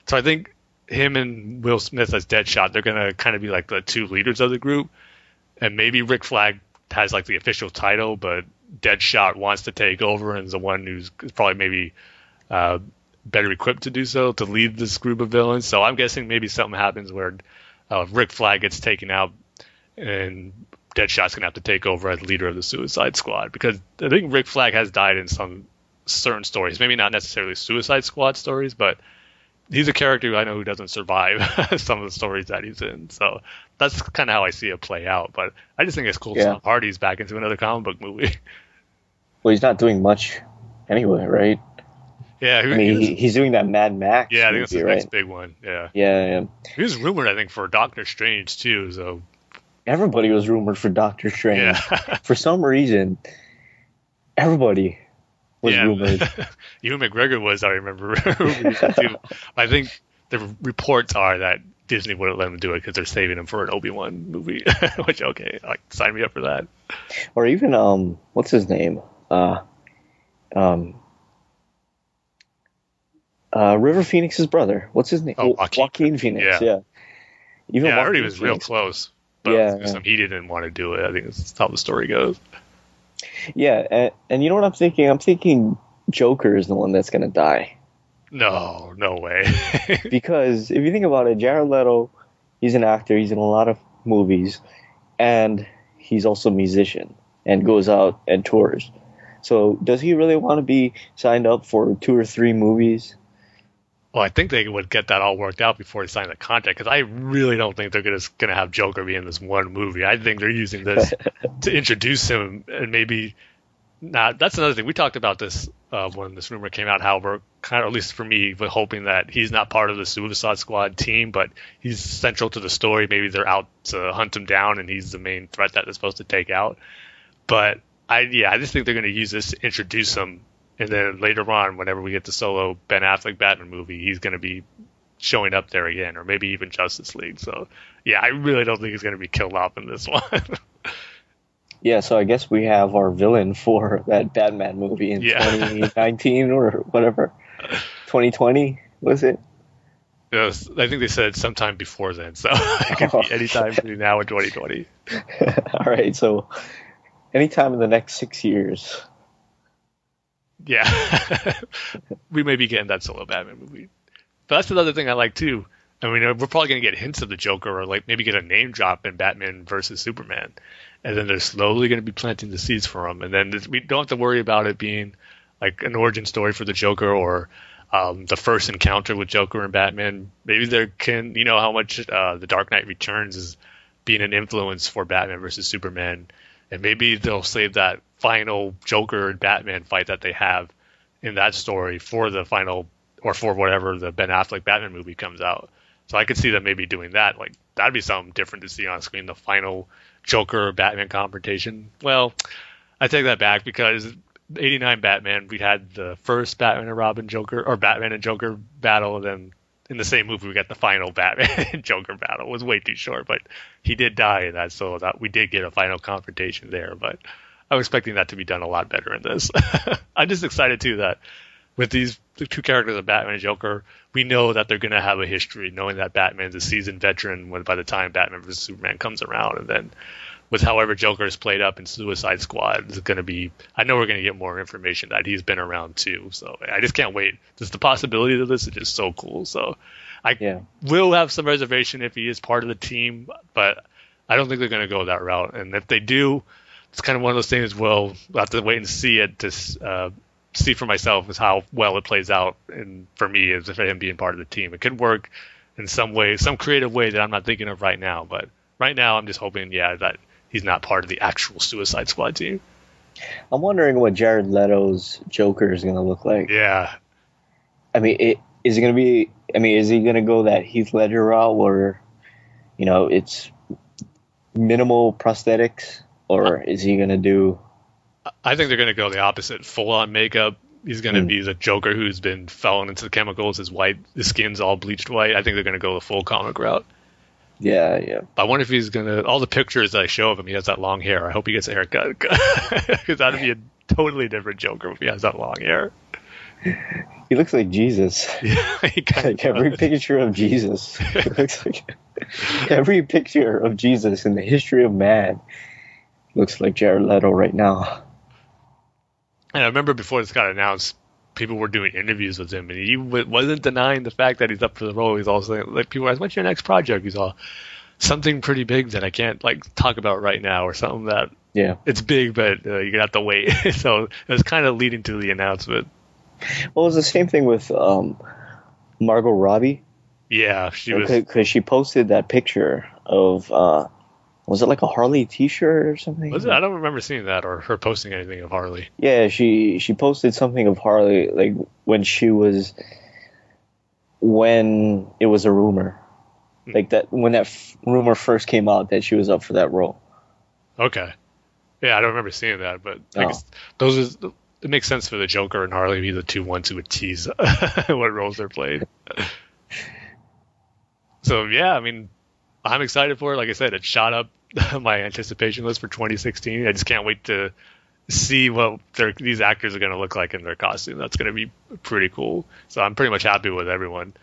So I think him and Will Smith as Deadshot, they're going to kind of be like the two leaders of the group. And maybe Rick Flag has like the official title, but Deadshot wants to take over and is the one who's probably maybe better equipped to do so, to lead this group of villains. So I'm guessing maybe something happens where Rick Flag gets taken out, and Deadshot's going to have to take over as leader of the Suicide Squad, because I think Rick Flag has died in some certain stories. Maybe not necessarily Suicide Squad stories, but he's a character I know who doesn't survive some of the stories that he's in. So that's kind of how I see it play out. But I just think it's cool Tom Hardy's back into another comic book movie. Well, he's not doing much anyway, right? Yeah, he's doing that Mad Max. Yeah, I think that's the next big one. Yeah. He was rumored, I think, for Doctor Strange too. So everybody was rumored for Doctor Strange. Yeah. For some reason, everybody was rumored. Ewan McGregor was, I remember. I think the reports are that Disney wouldn't let him do it because they're saving him for an Obi-Wan movie. Which, okay, like sign me up for that. Or even what's his name? River Phoenix's brother. What's his name? Oh, Joaquin Phoenix. Yeah. Even I heard he was real close, but he didn't want to do it. I think that's how the story goes. Yeah, and you know what I'm thinking? I'm thinking Joker is the one that's going to die. No way. Because if you think about it, Jared Leto, he's an actor. He's in a lot of movies, and he's also a musician and goes out and tours. So does he really want to be signed up for 2 or 3 movies? Well, I think they would get that all worked out before they sign the contract, because I really don't think they're going to have Joker be in this one movie. I think they're using this to introduce him, and maybe not. That's another thing. We talked about this when this rumor came out, how we're kind of, at least for me, but hoping that he's not part of the Suicide Squad team, but he's central to the story. Maybe they're out to hunt him down, and he's the main threat that they're supposed to take out. But I just think they're going to use this to introduce him. And then later on, whenever we get the solo Ben Affleck Batman movie, he's going to be showing up there again, or maybe even Justice League. So, I really don't think he's going to be killed off in this one. So I guess we have our villain for that Batman movie in 2019 or whatever. 2020, was it? Yes, I think they said sometime before then. So it could be anytime between now and 2020. All right, so anytime in the next 6 years. Yeah, we may be getting that solo Batman movie. But that's another thing I like, too. I mean, we're probably going to get hints of the Joker, or like maybe get a name drop in Batman versus Superman. And then they're slowly going to be planting the seeds for him. And then we don't have to worry about it being like an origin story for the Joker, or the first encounter with Joker and Batman. Maybe there can, you know, how much the Dark Knight Returns is being an influence for Batman versus Superman. And maybe they'll save that final Joker and Batman fight that they have in that story for the final, or for whatever the Ben Affleck Batman movie comes out. So I could see them maybe doing that. Like, that'd be something different to see on screen, the final Joker Batman confrontation. Well, I take that back, because 89 Batman, we had the first Batman and Robin Joker, or Batman and Joker battle, and then in the same movie we got the final Batman and Joker battle. It was way too short, but he did die in that, so that we did get a final confrontation there. But I'm expecting that to be done a lot better in this. I'm just excited, too, that with these two characters of Batman and Joker, we know that they're going to have a history, knowing that Batman's a seasoned veteran by the time Batman vs. Superman comes around. And then with however Joker is played up in Suicide Squad, it's going to be, I know we're going to get more information that he's been around, too. So I just can't wait. Just the possibility of this is just so cool. So I will have some reservation if he is part of the team, but I don't think they're going to go that route. And if they do, it's kind of one of those things. Well, I'll have to wait and see it to see for myself is how well it plays out. And for me, is if him being part of the team, it could work in some way, some creative way that I'm not thinking of right now. But right now, I'm just hoping, that he's not part of the actual Suicide Squad team. I'm wondering what Jared Leto's Joker is going to look like. Yeah, I mean, is it going to be? I mean, is he going to go that Heath Ledger route where, you know, it's minimal prosthetics? Or is he going to do... I think they're going to go the opposite. Full-on makeup. He's going to be the Joker who's been falling into the chemicals. His skin's all bleached white. I think they're going to go the full comic route. Yeah. I wonder if he's going to... All the pictures that I show of him, he has that long hair. I hope he gets a haircut. Because that would be a totally different Joker if he has that long hair. He looks like Jesus. Yeah, he like every picture of Jesus. He looks like every picture of Jesus in the history of man. Looks like Jared Leto right now. And I remember before this got announced, people were doing interviews with him, and he wasn't denying the fact that he's up for the role. He's also like, people were like, "What's your next project?" He's all, something pretty big that I can't like talk about right now, or something that it's big, but you're gonna have to wait. So it was kind of leading to the announcement. Well, it was the same thing with Margot Robbie. Yeah, she was, because she posted that picture of was it like a Harley T-shirt or something? Was it? I don't remember seeing that or her posting anything of Harley. Yeah, she posted something of Harley like when it was a rumor, like that when that rumor first came out that she was up for that role. Okay, yeah, I don't remember seeing that, but I guess those are. It makes sense for the Joker and Harley to be the two ones who would tease what roles they're played. So, yeah, I mean, I'm excited for it. Like I said, it shot up my anticipation list for 2016. I just can't wait to see what these actors are going to look like in their costume. That's going to be pretty cool. So I'm pretty much happy with everyone.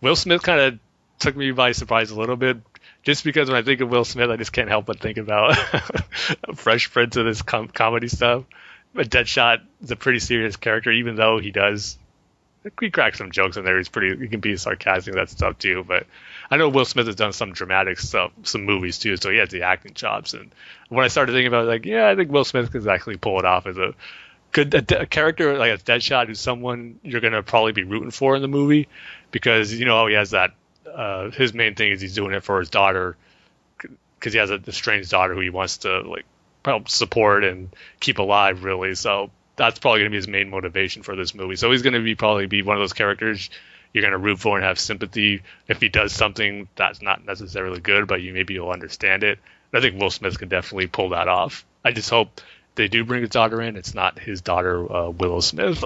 Will Smith kind of took me by surprise a little bit, just because when I think of Will Smith, I just can't help but think about Fresh Prince of this comedy stuff. But Deadshot is a pretty serious character, even though he cracks some jokes in there. He can be sarcastic, that stuff too. But I know Will Smith has done some dramatic stuff, some movies too, so he has the acting chops. And when I started thinking about it, I think Will Smith can actually pull it off as a character like a Deadshot, who's someone you're gonna probably be rooting for in the movie, because he has that. His main thing is he's doing it for his daughter, because he has a strange daughter who he wants to help support and keep alive, really. So that's probably going to be his main motivation for this movie. So he's going to probably be one of those characters you're going to root for and have sympathy if he does something that's not necessarily good, but you'll understand it. And I think Will Smith can definitely pull that off. I just hope they do bring his daughter in. It's not his daughter, Willow Smith.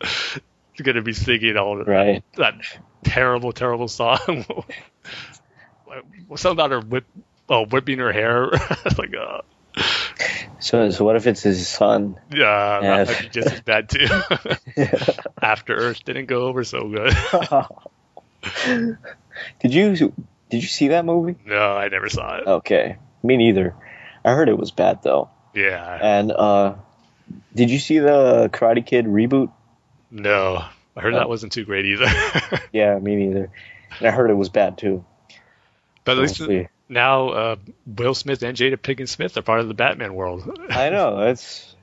It's going to be singing that terrible, terrible song. Something about her whipping her hair. So what if it's his son? Yeah, that'd be just as bad too. After Earth didn't go over so good. Did you see that movie? No, I never saw it. Okay, me neither. I heard it was bad though. Yeah. And did you see the Karate Kid reboot? No, I heard that wasn't too great either. Yeah, me neither. And I heard it was bad too. But at least now Will Smith and Jada Pinkett Smith are part of the Batman world. I know. That's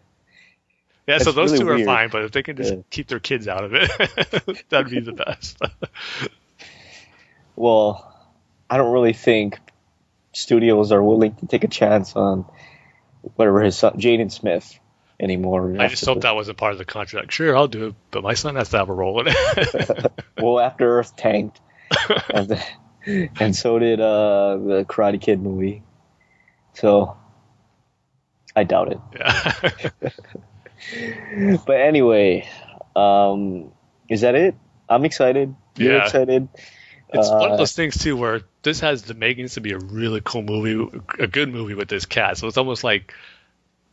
so those really two are weird. Fine, but if they can just keep their kids out of it, that'd be the best. Well, I don't really think studios are willing to take a chance on whatever his son, Jaden Smith, anymore. I just hope that wasn't part of the contract. Sure, I'll do it, but my son has to have a role in it. Well, After Earth tanked. And so did the Karate Kid movie. So, I doubt it. Yeah. But anyway, is that it? I'm excited. You're excited. It's one of those things, too, where this has the makings to be a really cool movie, a good movie with this cast. So it's almost like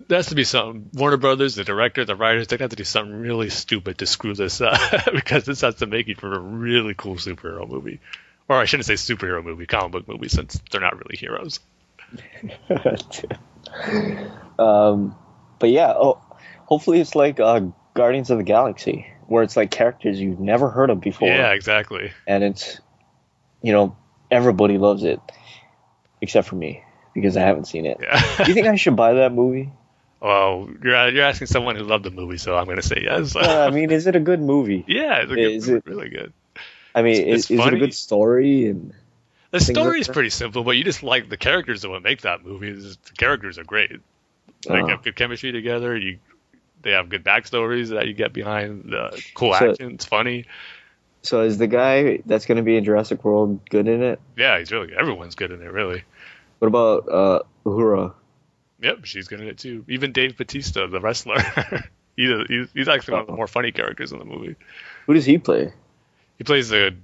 there has to be something. Warner Brothers, the director, the writers, they have to do something really stupid to screw this up, because this has the making for a really cool superhero movie. Or I shouldn't say superhero movie, comic book movie, since they're not really heroes. But yeah, hopefully it's like Guardians of the Galaxy, where it's like characters you've never heard of before. Yeah, exactly. And it's, everybody loves it, except for me, because I haven't seen it. Yeah. Do you think I should buy that movie? Well, you're asking someone who loved the movie, so I'm going to say yes. Is it a good movie? Yeah, it's really good. Is it a good story? And the story is pretty simple, but you just like the characters that would make that movie. The characters are great. They have good chemistry together. They have good backstories that you get behind. Cool action. It's funny. So is the guy that's going to be in Jurassic World good in it? Yeah, he's really good. Everyone's good in it, really. What about Uhura? Yep, she's good in it too. Even Dave Bautista, the wrestler. he's actually one of the more funny characters in the movie. Who does he play? He plays the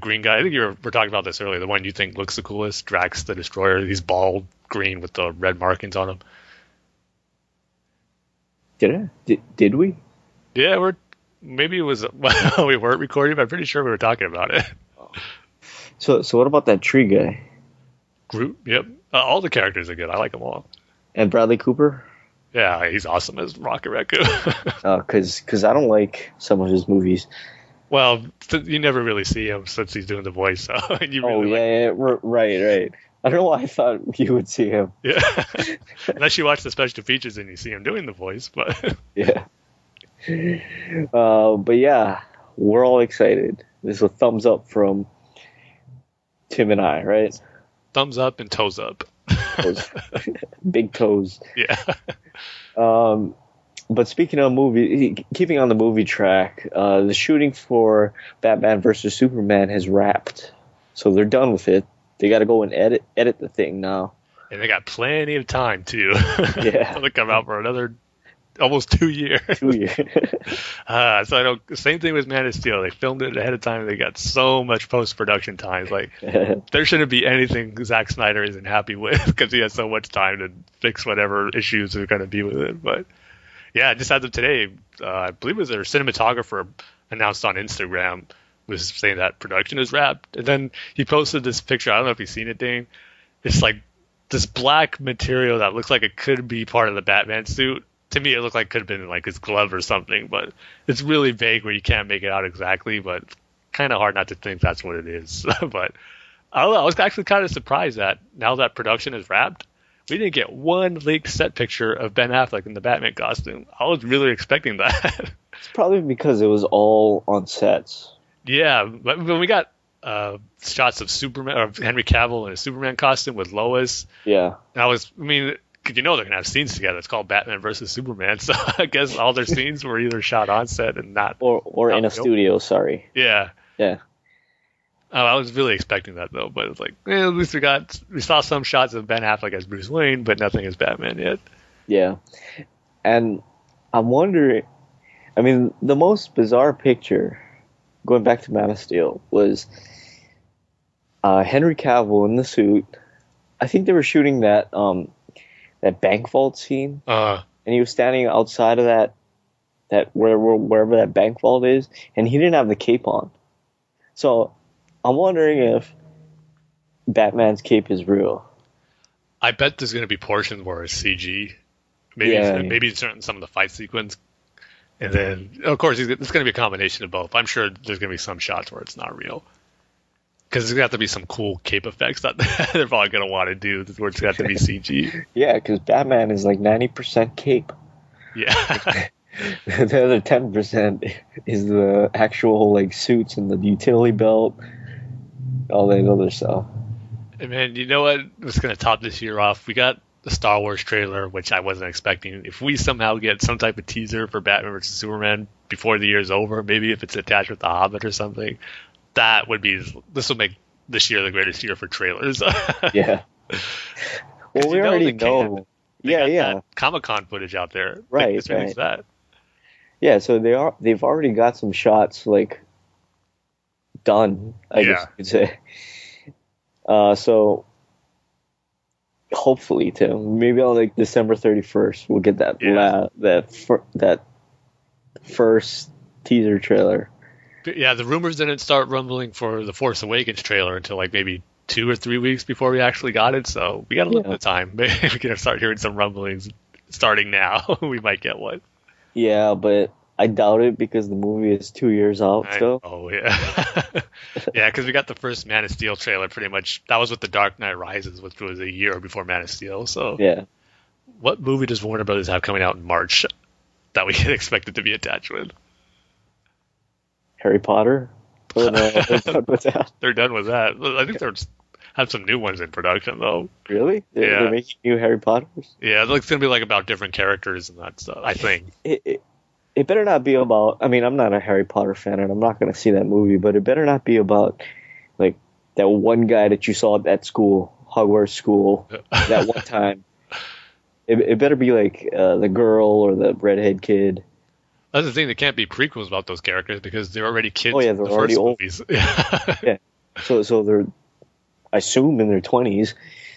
green guy. I think we're talking about this earlier. The one you think looks the coolest, Drax the Destroyer. He's bald, green with the red markings on him. Did we? Yeah, maybe it was. Well, we weren't recording, but I'm pretty sure we were talking about it. So what about that tree guy? Groot. Yep. All the characters are good. I like them all. And Bradley Cooper. Yeah, he's awesome as Rocket Raccoon. Because I don't like some of his movies. Well, you never really see him since he's doing the voice. So you really right. I don't know why I thought you would see him. Yeah, unless you watch the special features and you see him doing the voice, but yeah. But yeah, we're all excited. This is a thumbs up from Tim and I, right? Thumbs up and toes up. Big toes. Yeah. But speaking of movie, keeping on the movie track, the shooting for Batman versus Superman has wrapped, so they're done with it. They got to go and edit the thing now. And they got plenty of time, too. Yeah. It'll come out for another almost 2 years. 2 years. So I know, same thing with Man of Steel. They filmed it ahead of time, and they got so much post-production time. It's like, there shouldn't be anything Zack Snyder isn't happy with, because he has so much time to fix whatever issues are going to be with it. But yeah, just as of today, I believe it was their cinematographer announced on Instagram was saying that production is wrapped, and then he posted this picture. I don't know if you've seen it, Dane. It's like this black material that looks like it could be part of the Batman suit. To me, it looked like it could have been like his glove or something, but it's really vague where you can't make it out exactly, but kind of hard not to think that's what it is. But I don't know, I was actually kind of surprised that now that production is wrapped, we didn't get one leaked set picture of Ben Affleck in the Batman costume. I was really expecting that. It's probably because it was all on sets. Yeah, but when we got shots of Superman or Henry Cavill in a Superman costume with Lois, yeah, because you know they're gonna have scenes together. It's called Batman versus Superman, so I guess all their scenes were either shot on set and not or in a studio. Sorry. Yeah. I was really expecting that though, but it's like at least we saw some shots of Ben Affleck as Bruce Wayne, but nothing as Batman yet. Yeah, and I'm wondering. I mean, the most bizarre picture, going back to Man of Steel, was Henry Cavill in the suit. I think they were shooting that that bank vault scene, and he was standing outside of that wherever that bank vault is, and he didn't have the cape on. So I'm wondering if Batman's cape is real. I bet there's going to be portions where it's CG. Maybe some of the fight sequence. And then, of course, it's going to be a combination of both. I'm sure there's going to be some shots where it's not real. Because there's going to have to be some cool cape effects that they're probably going to want to do where it's going to have to be CG. Yeah, because Batman is like 90% cape. Yeah. The other 10% is the actual like suits and the utility belt, all that other stuff. And man, you know what? What's going to top this year off? We got the Star Wars trailer, which I wasn't expecting. If we somehow get some type of teaser for Batman vs. Superman before the year's over, maybe if it's attached with The Hobbit or something, this will make this year the greatest year for trailers. Yeah. Well, we already know. They got Comic-Con footage out there. Right. That. Yeah, so they've already got some shots like done, I guess you could say. So hopefully, Tim, maybe on like December 31st, we'll get that first teaser trailer. Yeah, the rumors didn't start rumbling for the Force Awakens trailer until like maybe 2 or 3 weeks before we actually got it. So we got a little bit of time. Maybe we can start hearing some rumblings starting now. We might get one. Yeah, but I doubt it because the movie is 2 years out still. Oh, yeah. Yeah, because we got the first Man of Steel trailer pretty much. That was with the Dark Knight Rises, which was a year before Man of Steel. So yeah. What movie does Warner Brothers have coming out in March that we can expect it to be attached with? Harry Potter? Oh, no, they're done with that. I think they're have some new ones in production, though. Really? They're making new Harry Potters? Yeah, it's going to be like about different characters and that stuff, I think. It better not be about... I mean, I'm not a Harry Potter fan, and I'm not going to see that movie, but it better not be about like that one guy that you saw at that school, Hogwarts school, that one time. It better be like the girl or the redhead kid. That's the thing. There can't be prequels about those characters because they're already kids. Oh yeah, they're already old. Movies. Yeah. So they're... I assume in their 20s,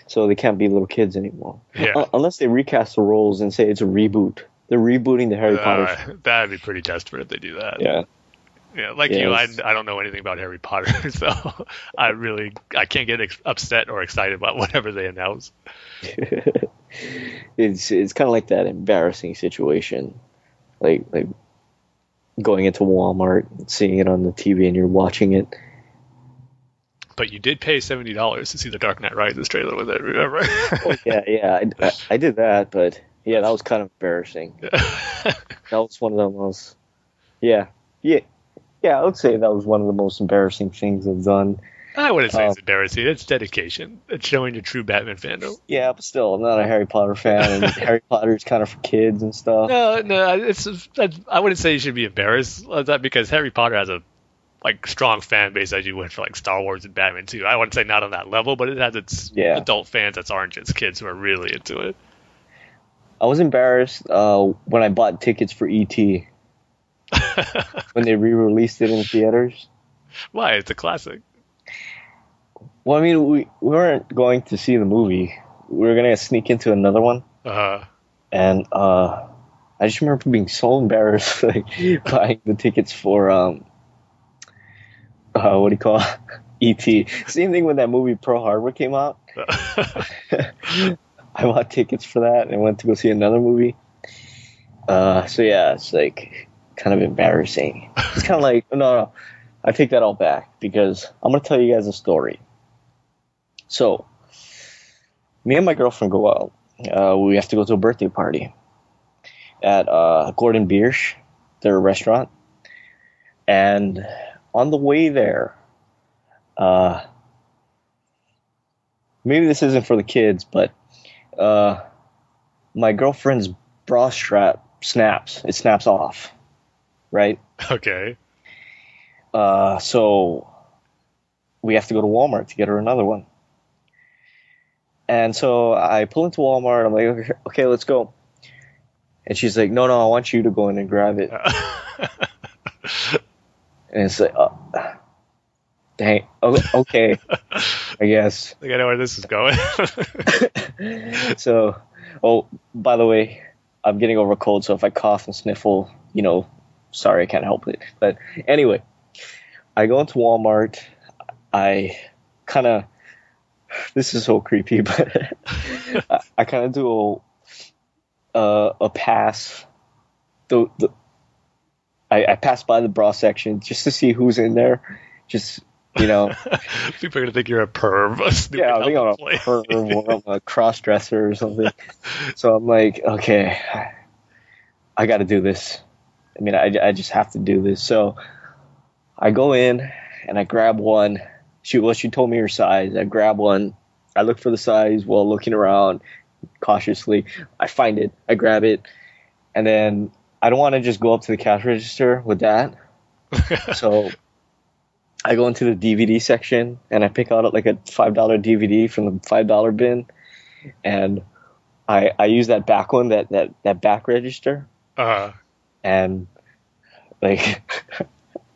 so they can't be little kids anymore. Yeah. Unless they recast the roles and say it's a reboot. They're rebooting the Harry Potter. That'd be pretty desperate if they do that. Yeah. Yeah. I don't know anything about Harry Potter, so I can't get upset or excited about whatever they announce. It's kind of like that embarrassing situation, like going into Walmart and seeing it on the TV and you're watching it. But you did pay $70 to see the Dark Knight Rises trailer with it, remember? Oh, yeah, I did that, but yeah, that was kind of embarrassing. Yeah. That was one of the most, yeah, I would say that was one of the most embarrassing things I've done. I wouldn't say it's embarrassing. It's dedication. It's showing your true Batman fandom. Yeah, but still, I'm not a Harry Potter fan, and Harry Potter is kind of for kids and stuff. No, I wouldn't say you should be embarrassed of that, because Harry Potter has a strong fan base as you would for Star Wars and Batman too. I wouldn't say not on that level, but it has its adult fans that aren't just kids who are really into it. I was embarrassed when I bought tickets for E.T. when they re-released it in theaters. Why? It's a classic. Well, I mean, we weren't going to see the movie. We were going to sneak into another one. Uh-huh. And I just remember being so embarrassed buying the tickets for, what do you call it? E.T. Same thing when that movie Pearl Harbor came out. I bought tickets for that and went to go see another movie. So, yeah, it's kind of embarrassing. It's kind of no. I take that all back, because I'm going to tell you guys a story. So, me and my girlfriend go out. We have to go to a birthday party at Gordon Biersch, their restaurant. And on the way there, maybe this isn't for the kids, but my girlfriend's bra strap snaps. It snaps off, right? Okay. So we have to go to Walmart to get her another one. And so I pull into Walmart. I'm like, okay, let's go. And she's like, no, I want you to go in and grab it. And it's like, oh, dang, okay, I guess. I know where this is going. So, oh, by the way, I'm getting over a cold, so if I cough and sniffle, sorry, I can't help it. But anyway. I go into Walmart, this is so creepy, but I kind of do a pass. I pass by the bra section just to see who's in there. Just, people are going to think you're a perv. Yeah, I think I'm a perv or I'm a cross-dresser or something. So I'm like, okay, I got to do this. I mean, I just have to do this. So I go in and I grab one. She told me her size. I grab one. I look for the size while looking around cautiously. I find it. I grab it. And then I don't want to just go up to the cash register with that. So I go into the DVD section and I pick out a $5 DVD from the $5 bin. And I use that back one, that back register. Uh-huh. And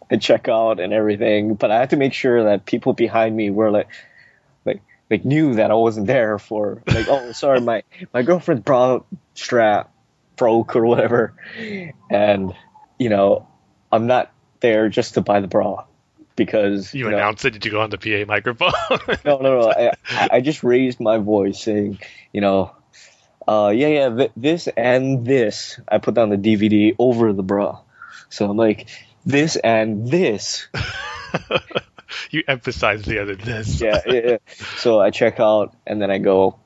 I check out and everything, but I had to make sure that people behind me were like knew that I wasn't there for oh, sorry, my girlfriend's bra strap broke or whatever, and I'm not there just to buy the bra because you announced it. Did you go on the PA microphone? No. I just raised my voice saying, this and this. I put down the DVD over the bra, so I'm like, this and this. You emphasize the other this. Yeah. So I check out, and then I go,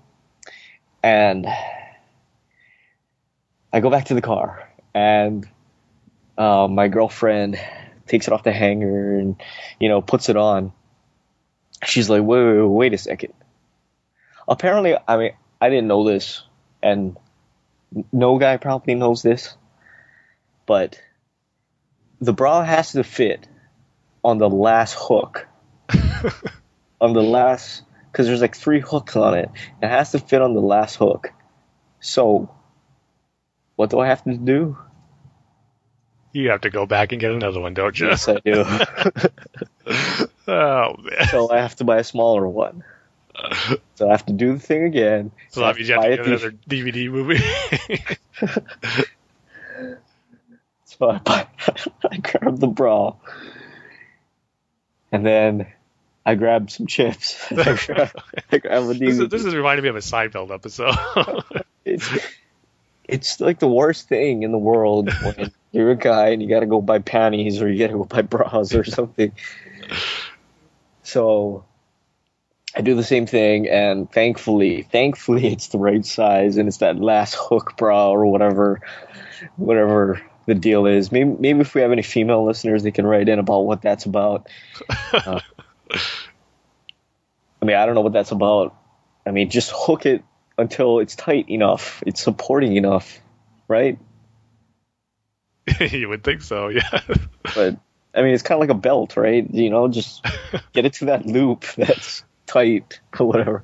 and I go back to the car, and my girlfriend takes it off the hanger and, puts it on. She's like, wait a second. Apparently, I mean, I didn't know this, and no guy probably knows this, but the bra has to fit on the last hook. Because there's 3 hooks on it. It has to fit on the last hook. So, what do I have to do? You have to go back and get another one, don't you? Yes, I do. Oh, man. So, I have to buy a smaller one. So, I have to do the thing again. So, I have to buy another DVD movie. So I grabbed the bra, and then I grabbed some chips. I grabbed this is reminding me of a Seinfeld episode. It's like the worst thing in the world when You're a guy and you got to go buy panties or you got to go buy bras or something. So I do the same thing, and thankfully it's the right size, and it's that last hook bra or whatever the deal is. Maybe if we have any female listeners, they can write in about what that's about. I mean, I don't know what that's about. I mean, just hook it until it's tight enough, it's supporting enough, right? You would think so, yeah. But I mean, it's kind of like a belt, right? You know, just get it to that loop that's tight or whatever.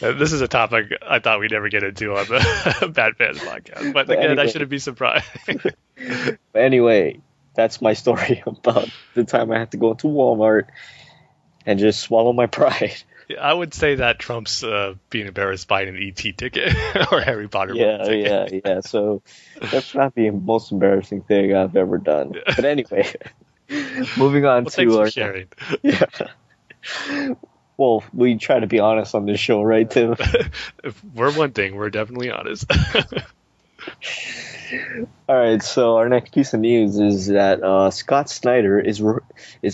This is a topic I thought we'd never get into on the Batman podcast, but again, anyway. I shouldn't be surprised. Anyway, that's my story about the time I had to go to Walmart and just swallow my pride. I would say that trumps being embarrassed buying an ET ticket or Harry Potter. Yeah. So that's not the most embarrassing thing I've ever done. Yeah. But anyway, moving on to our sharing. Yeah. Well, we try to be honest on this show, right, Tim? If we're one thing, we're definitely honest. All right. So our next piece of news is that Scott Snyder is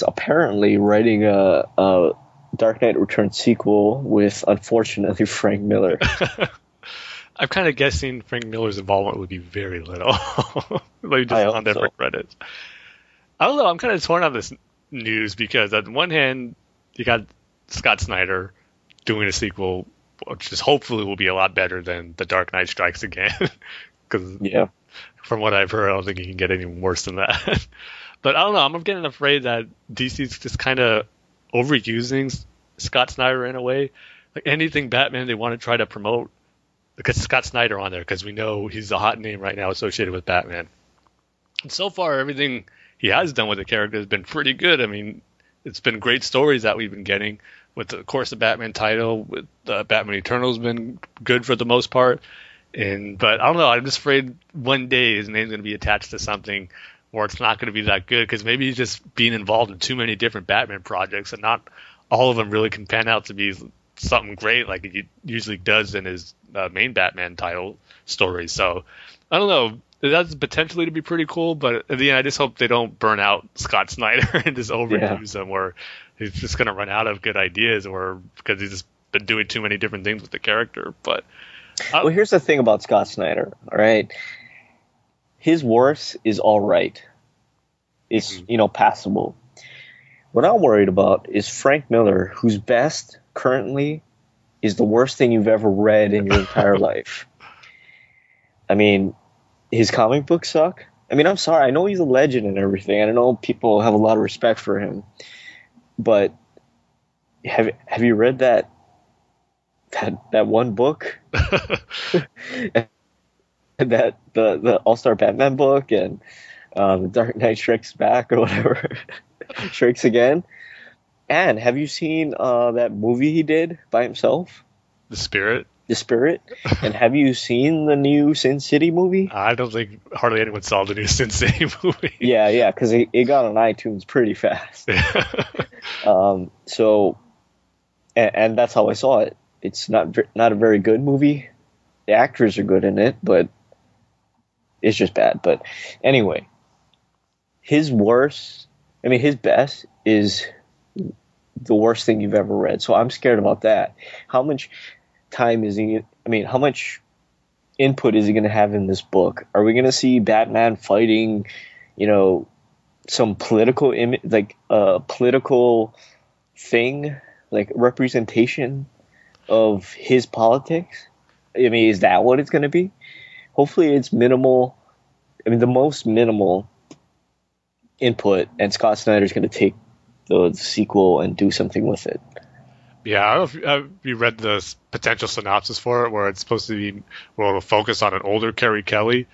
apparently writing a Dark Knight Returns sequel with, unfortunately, Frank Miller. I'm kind of guessing Frank Miller's involvement would be very little. Like, just on different credits. I don't know. I'm kind of torn on this news because, on one hand, you got Scott Snyder doing a sequel, which is hopefully will be a lot better than The Dark Knight Strikes Again. Because, yeah, from what I've heard, I don't think you can get any worse than that. But I don't know. I'm getting afraid that DC's just kind of overusing Scott Snyder in a way. Like anything Batman they want to try to promote, because Scott Snyder on there, because we know he's a hot name right now associated with Batman. And so far, everything he has done with the character has been pretty good. I mean, it's been great stories that we've been getting with, of course, the Batman title, with Batman Eternal's been good for the most part. But I don't know, I'm just afraid one day his name's going to be attached to something or it's not going to be that good, because maybe he's just being involved in too many different Batman projects, and not all of them really can pan out to be something great like he usually does in his main Batman title stories. So, I don't know. That's potentially to be pretty cool, but at the end, I just hope they don't burn out Scott Snyder and just overuse him, where he's just going to run out of good ideas, or because he's just been doing too many different things with the character. But well, here's the thing about Scott Snyder, all right? His worst is all right. It's, passable. What I'm worried about is Frank Miller, whose best currently is the worst thing you've ever read in your entire life. I mean, his comic books suck. I mean, I'm sorry. I know he's a legend and everything. I know people have a lot of respect for him. But have you read that one book? That the All-Star Batman book and the Dark Knight Shrek's back or whatever. Shrek's again. And have you seen that movie he did by himself? The Spirit. And have you seen the new Sin City movie? I don't think hardly anyone saw the new Sin City movie. Yeah, because it got on iTunes pretty fast. So that's how I saw it. It's not a very good movie. The actors are good in it, but it's just bad. But anyway, his best is the worst thing you've ever read. So I'm scared about that. How much time is he? I mean, how much input is he going to have in this book? Are we going to see Batman fighting, some political like a political thing, like representation of his politics? I mean, is that what it's going to be? Hopefully it's minimal. I mean, the most minimal input, and Scott Snyder's going to take the sequel and do something with it. Yeah, I don't know if you read the potential synopsis for it, where it's supposed to be, well, it'll focus on an older Carrie Kelly,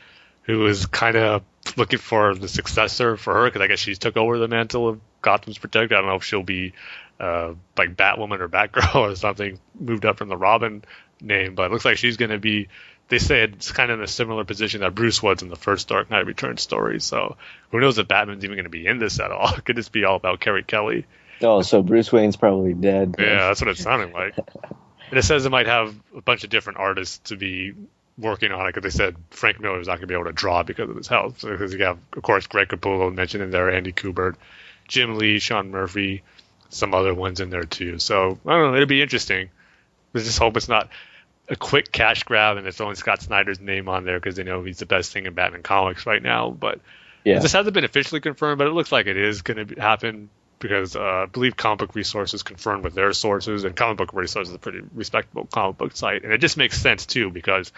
who is kind of looking for the successor for her, because I guess she took over the mantle of Gotham's protector. I don't know if she'll be like Batwoman or Batgirl or something, moved up from the Robin name, but it looks like she's going to be, they say it's kind of in a similar position that Bruce was in the first Dark Knight Returns story, so who knows if Batman's even going to be in this at all. Could this be all about Carrie Kelly? Oh, so Bruce Wayne's probably dead. Yeah, that's what it sounded like. And it says it might have a bunch of different artists to be working on it because they said Frank Miller was not going to be able to draw because of his health. So, because you have, of course, Greg Capullo mentioned in there, Andy Kubert, Jim Lee, Sean Murphy, some other ones in there too. So I don't know. It'll be interesting. Let's just hope it's not a quick cash grab and it's only Scott Snyder's name on there because they know he's the best thing in Batman comics right now. But yeah. This hasn't been officially confirmed, but it looks like it is going to happen because I believe Comic Book Resources confirmed with their sources, and Comic Book Resources is a pretty respectable comic book site. And it just makes sense, too, because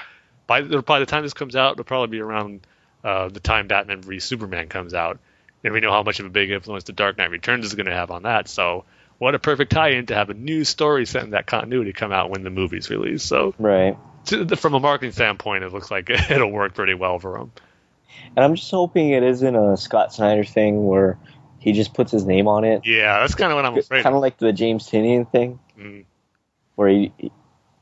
by the time this comes out, it'll probably be around the time Batman vs. Superman comes out. And we know how much of a big influence The Dark Knight Returns is going to have on that. So what a perfect tie-in to have a new story set in that continuity come out when the movie's released. So right. From a marketing standpoint, it looks like it'll work pretty well for them. And I'm just hoping it isn't a Scott Snyder thing where he just puts his name on it. Yeah, that's kind of what I'm afraid of. Kind of like the James Tynion thing, where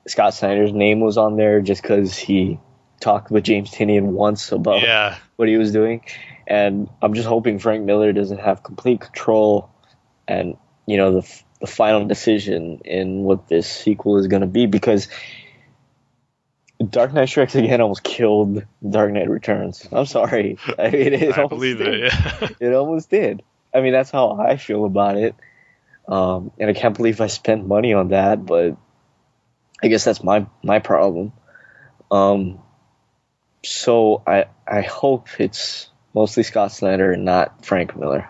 Scott Snyder's name was on there just because he talked with James Tynion once about what he was doing. And I'm just hoping Frank Miller doesn't have complete control and, you know, the final decision in what this sequel is going to be, because Dark Knight Strikes Again almost killed Dark Knight Returns. I'm sorry. I mean, it almost did. I mean, that's how I feel about it. And I can't believe I spent money on that, but I guess that's my problem. So I hope it's mostly Scott Snyder and not Frank Miller.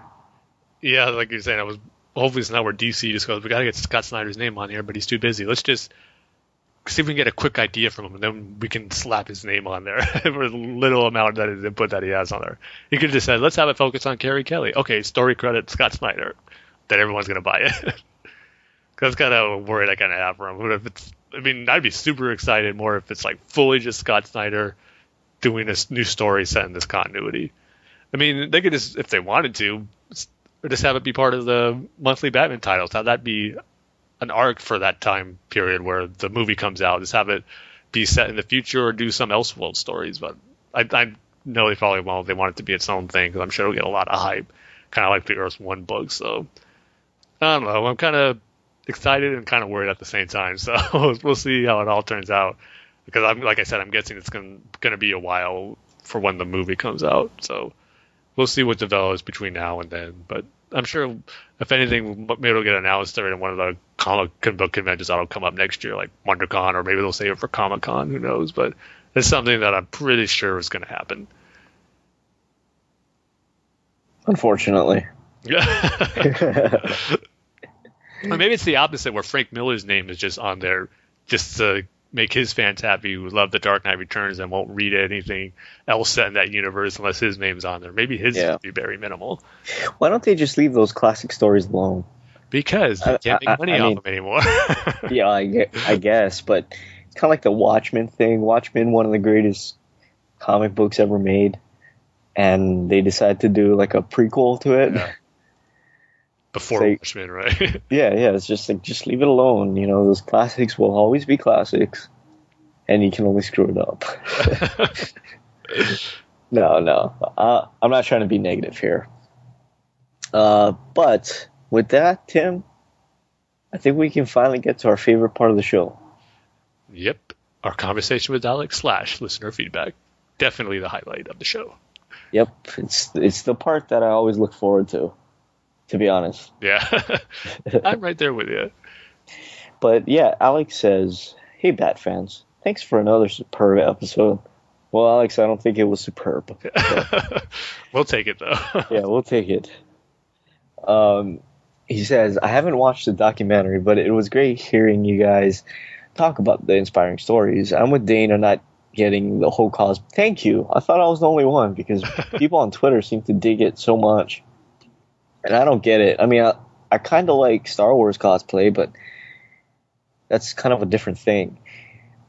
Yeah, like you're saying, hopefully it's not where DC just goes, we got to get Scott Snyder's name on here, but he's too busy. Let's just see if we can get a quick idea from him, and then we can slap his name on there for the little amount of that input that he has on there. He could have just said, let's have it focus on Carrie Kelly. Okay, story credit, Scott Snyder. Then everyone's going to buy it. Because that's kind of a worry I kind of have for him. But if I'd be super excited more if it's like fully just Scott Snyder doing a new story set in this continuity. I mean, they could just, if they wanted to, just have it be part of the monthly Batman titles. Have that be an arc for that time period where the movie comes out, just have it be set in the future or do some Elseworld stories. But I know they probably won't. They want it to be its own thing because I'm sure it'll get a lot of hype, kind of like the Earth One book. So I don't know. I'm kind of excited and kind of worried at the same time. So we'll see how it all turns out, because I'm guessing it's going to be a while for when the movie comes out. So we'll see what develops between now and then. But I'm sure, if anything, maybe it'll get announced during one of the comic book conventions that'll come up next year, like WonderCon, or maybe they'll save it for Comic-Con, who knows. But it's something that I'm pretty sure is going to happen. Unfortunately. Yeah. Or maybe it's the opposite, where Frank Miller's name is just on there just to make his fans happy who love The Dark Knight Returns and won't read anything else set in that universe unless his name's on there. Maybe his would be very minimal. Why don't they just leave those classic stories alone? Because they can't make money off them anymore. Yeah, I guess, but it's kind of like the Watchmen thing. Watchmen, one of the greatest comic books ever made, and they decide to do like a prequel to it. Yeah. Before Watchmen, right? yeah. It's just like, just leave it alone. You know, those classics will always be classics, and you can only screw it up. No. I'm not trying to be negative here. But with that, Tim, I think we can finally get to our favorite part of the show. Yep. Our conversation with Dalek / listener feedback. Definitely the highlight of the show. Yep. It's the part that I always look forward to. To be honest. Yeah. I'm right there with you. But yeah, Alex says, "Hey, Bat fans, thanks for another superb episode." Well, Alex, I don't think it was superb. We'll take it, though. Yeah, we'll take it. He says, "I haven't watched the documentary, but it was great hearing you guys talk about the inspiring stories. I'm with Dane on not getting the whole cause. Thank you. I thought I was the only one because people on Twitter seem to dig it so much. And I don't get it. I mean, I kind of like Star Wars cosplay, but that's kind of a different thing.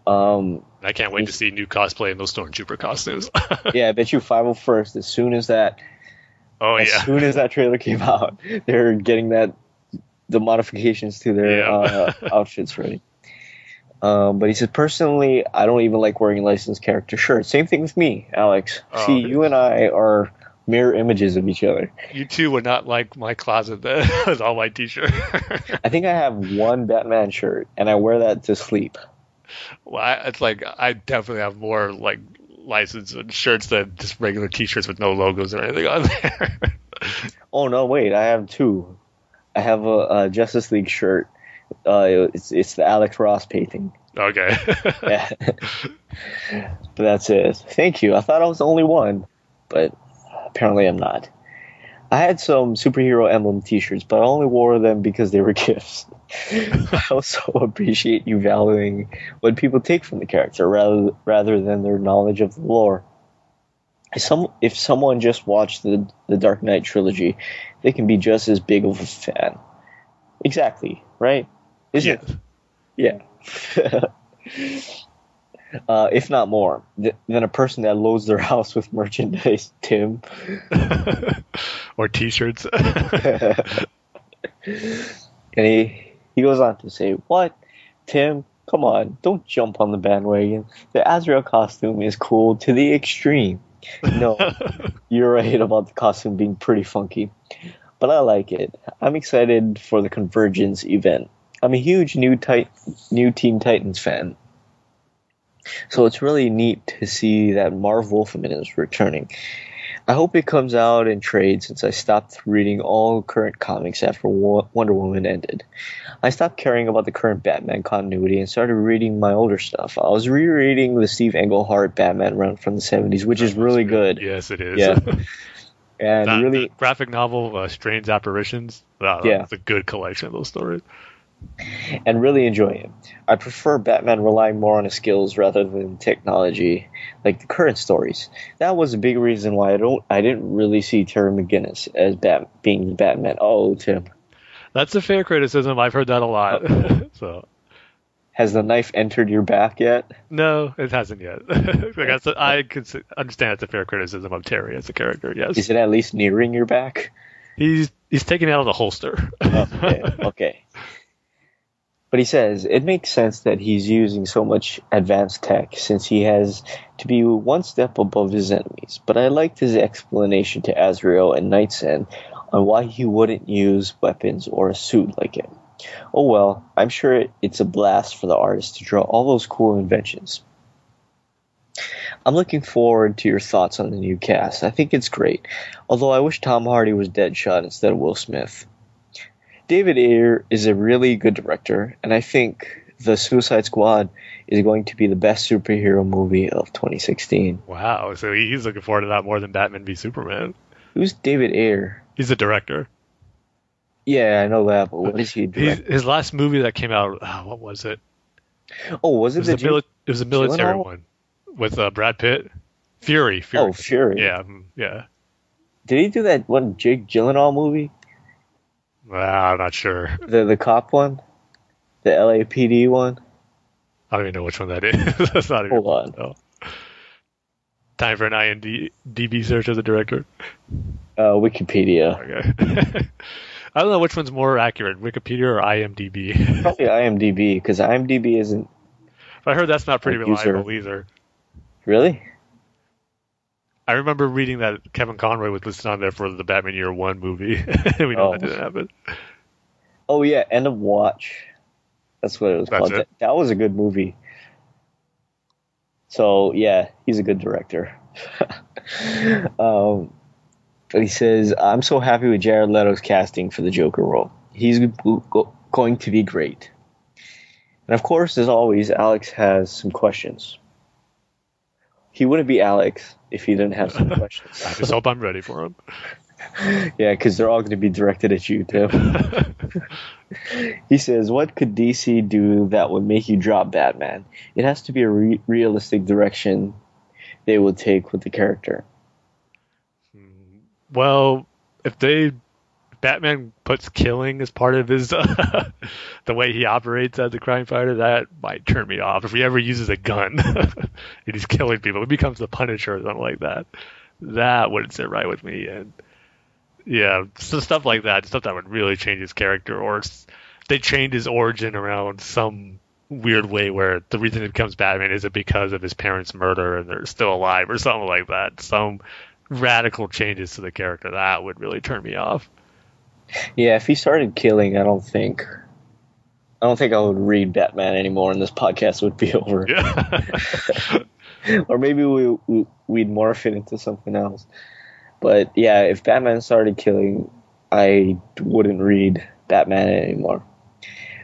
I can't wait to see new cosplay in those Stormtrooper costumes. Yeah, I bet you 501st, as soon as that soon as that trailer came out, they're getting the modifications to their outfits ready. But he said, "Personally, I don't even like wearing licensed character shirts." Same thing with me, Alex. You and I are mirror images of each other. You two would not like my closet that has all my t-shirts. I think I have one Batman shirt, and I wear that to sleep. well, it's like I definitely have more like licensed shirts than just regular T-shirts with no logos or anything on there. Oh no, wait! I have two. I have a Justice League shirt. It's the Alex Ross painting. Okay. Yeah. But that's it. Thank you. I thought I was the only one, but apparently I'm not. I had some superhero emblem T-shirts, but I only wore them because they were gifts. I also appreciate you valuing what people take from the character rather than their knowledge of the lore. If someone just watched the Dark Knight trilogy, they can be just as big of a fan. Exactly, right? Isn't it? Yeah. If not more than a person that loads their house with merchandise, Tim. Or T-shirts. And he goes on to say, what? Tim, come on, don't jump on the bandwagon. The Azrael costume is cool to the extreme. No, you're right about the costume being pretty funky. But I like it. I'm excited for the Convergence event. I'm a huge new Teen Titans fan. So it's really neat to see that Marv Wolfman is returning. I hope it comes out in trade since I stopped reading all current comics after Wonder Woman ended. I stopped caring about the current Batman continuity and started reading my older stuff. I was rereading the Steve Englehart Batman run from the 70s, which is really good. Yes, it is. Yeah. And that, really, the graphic novel, Strange Apparitions, that's a good collection of those stories. And really enjoy it. I prefer Batman relying more on his skills rather than technology, like the current stories. That was a big reason why I didn't really see Terry McGinnis as being the Batman. Oh, Tim. That's a fair criticism. I've heard that a lot. So, has the knife entered your back yet? No, it hasn't yet. Like I could understand it's a fair criticism of Terry as a character, yes. Is it at least nearing your back? He's taken out of the holster. Okay. But he says, it makes sense that he's using so much advanced tech since he has to be one step above his enemies. But I liked his explanation to Azrael and Knight's End on why he wouldn't use weapons or a suit like him. Oh well, I'm sure it's a blast for the artist to draw all those cool inventions. I'm looking forward to your thoughts on the new cast. I think it's great, although I wish Tom Hardy was Deadshot instead of Will Smith. David Ayer is a really good director, and I think The Suicide Squad is going to be the best superhero movie of 2016. Wow, so he's looking forward to that more than Batman v Superman. Who's David Ayer? He's a director. Yeah, I know that, but what is he doing? His last movie that came out, what was it? Oh, was it? It was a military one with Brad Pitt. Fury. Oh, Fury. Yeah. Did he do that one Jake Gyllenhaal movie? I'm not sure. The cop one? The LAPD one? I don't even know which one that is. That's not even. Hold on. No. Time for an IMDb search as a director. Wikipedia. Okay. I don't know which one's more accurate, Wikipedia or IMDb. Probably IMDb, because IMDb isn't. I heard that's not pretty reliable either. Really? I remember reading that Kevin Conroy was listed on there for the Batman Year One movie. We know that didn't happen. Oh, yeah, End of Watch. That's what it was called. That was a good movie. So, yeah, he's a good director. But he says, I'm so happy with Jared Leto's casting for the Joker role. He's going to be great. And, of course, as always, Alex has some questions. He wouldn't be Alex if he didn't have some questions. I just hope I'm ready for him. Yeah, because they're all going to be directed at you, Tim. He says, what could DC do that would make you drop Batman? It has to be a realistic direction they will take with the character. Well, if Batman puts killing as part of his the way he operates as a crime fighter, that might turn me off. If he ever uses a gun and he's killing people, it becomes the Punisher or something like that. That wouldn't sit right with me. And yeah, so stuff like that, stuff that would really change his character, or they change his origin around some weird way where the reason he becomes Batman isn't because of his parents' murder and they're still alive or something like that. Some radical changes to the character, that would really turn me off. Yeah, if he started killing, I don't think I don't think I would read Batman anymore, and this podcast would be over. Yeah. Or maybe we'd morph it into something else. But yeah, if Batman started killing, I wouldn't read Batman anymore.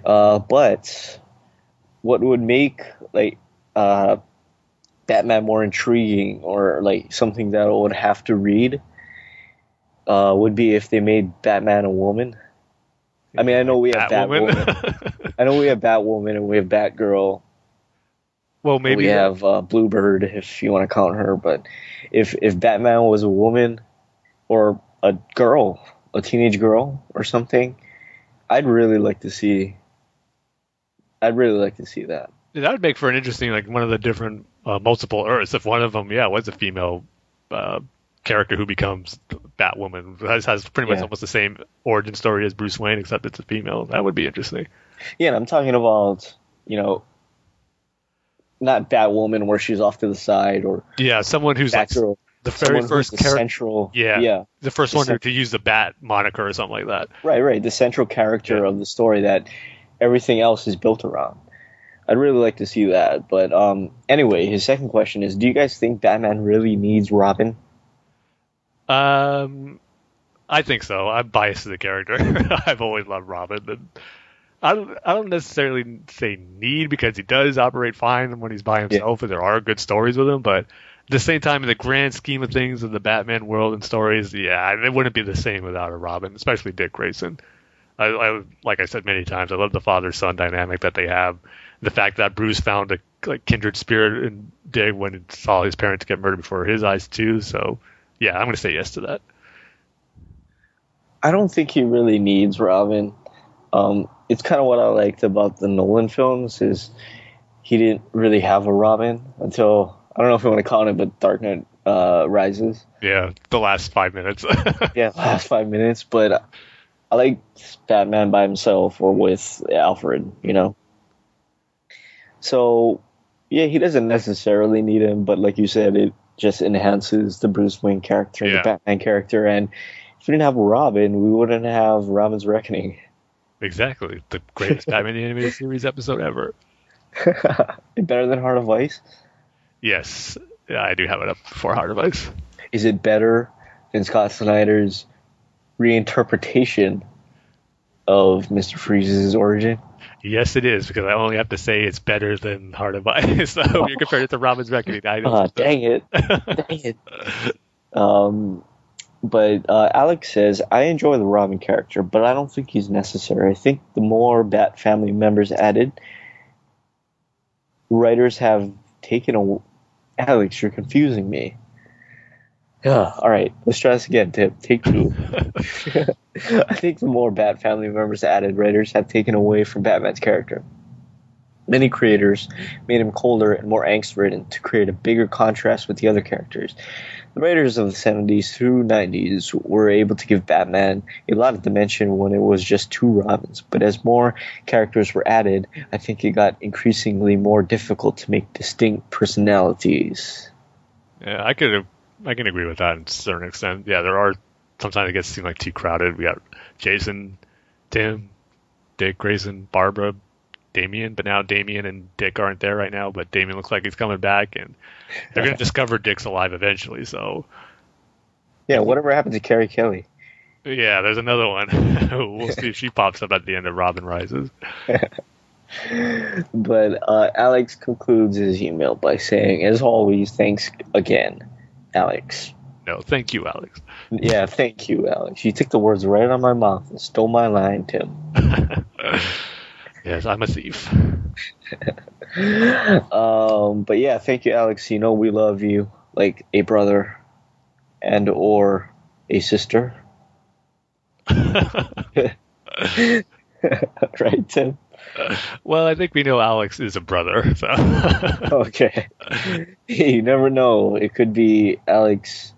But what would make Batman more intriguing, or like something that I would have to read, would be if they made Batman a woman. I mean, I know we have Batwoman. I know we have Batwoman and we have Batgirl. Well, maybe we have Bluebird, if you want to count her. But if Batman was a woman, or a girl, a teenage girl or something, I'd really like to see that. That would make for an interesting, like, one of the different multiple Earths. If one of them, was a female character who becomes Batwoman, has pretty much almost the same origin story as Bruce Wayne, except it's a female. That would be interesting. Yeah, and I'm talking about, not Batwoman where she's off to the side, or someone who's Batgirl, like the very first character, central. Yeah, the first one to use the Bat moniker or something like that. Right. The central character of the story that everything else is built around. I'd really like to see that. But anyway, his second question is, do you guys think Batman really needs Robin? I think so. I'm biased to the character. I've always loved Robin. And I don't necessarily say need, because he does operate fine when he's by himself, and there are good stories with him. But at the same time, in the grand scheme of things in the Batman world and stories, it wouldn't be the same without a Robin, especially Dick Grayson. I like I said many times, I love the father-son dynamic that they have. The fact that Bruce found a kindred spirit in Dick when he saw his parents get murdered before his eyes too. So yeah, I'm going to say yes to that. I don't think he really needs Robin. It's kind of what I liked about the Nolan films, is he didn't really have a Robin until, I don't know if you want to call it, but Dark Knight Rises. Yeah, the last 5 minutes. But I like Batman by himself or with Alfred, So, yeah, he doesn't necessarily need him, but like you said, it just enhances the Bruce Wayne character and the Batman character. And if we didn't have Robin, we wouldn't have Robin's Reckoning. Exactly. The greatest Batman the Animated Series episode ever. Better than Heart of Ice? Yes. Yeah, I do have it up before Heart of Ice. Is it better than Scott Snyder's reinterpretation of Mr. Freeze's origin? Yes, it is, because I only have to say it's better than Heart of Ice. So you're compared it to Robin's Reckoning. Dang it. But Alex says, I enjoy the Robin character, but I don't think he's necessary. I think the more Bat family members added, writers have taken a... Alex, you're confusing me. All right, let's try this again, Tip. Take two. I think the more Bat family members added, writers have taken away from Batman's character. Many creators made him colder and more angst-ridden to create a bigger contrast with the other characters. The writers of the 70s through 90s were able to give Batman a lot of dimension when it was just two Robins. But as more characters were added, I think it got increasingly more difficult to make distinct personalities. Yeah, I can agree with that to a certain extent. Yeah, there are sometimes it gets to seem like too crowded. We got Jason, Tim, Dick, Grayson, Barbara, Damian, but now Damian and Dick aren't there right now, but Damian looks like he's coming back, and they're going to discover Dick's alive eventually, so... Yeah, whatever happened to Carrie Kelly? Yeah, there's another one. We'll see if she pops up at the end of Robin Rises. But Alex concludes his email by saying, as always, thanks again, Alex. No, thank you, Alex. Yeah, thank you, Alex. You took the words right out of my mouth and stole my line, Tim. Yes, I'm a thief. But yeah, thank you, Alex. You know we love you like a brother and or a sister. Right, Tim? Well, I think we know Alex is a brother. So. Okay. You never know. It could be Alex,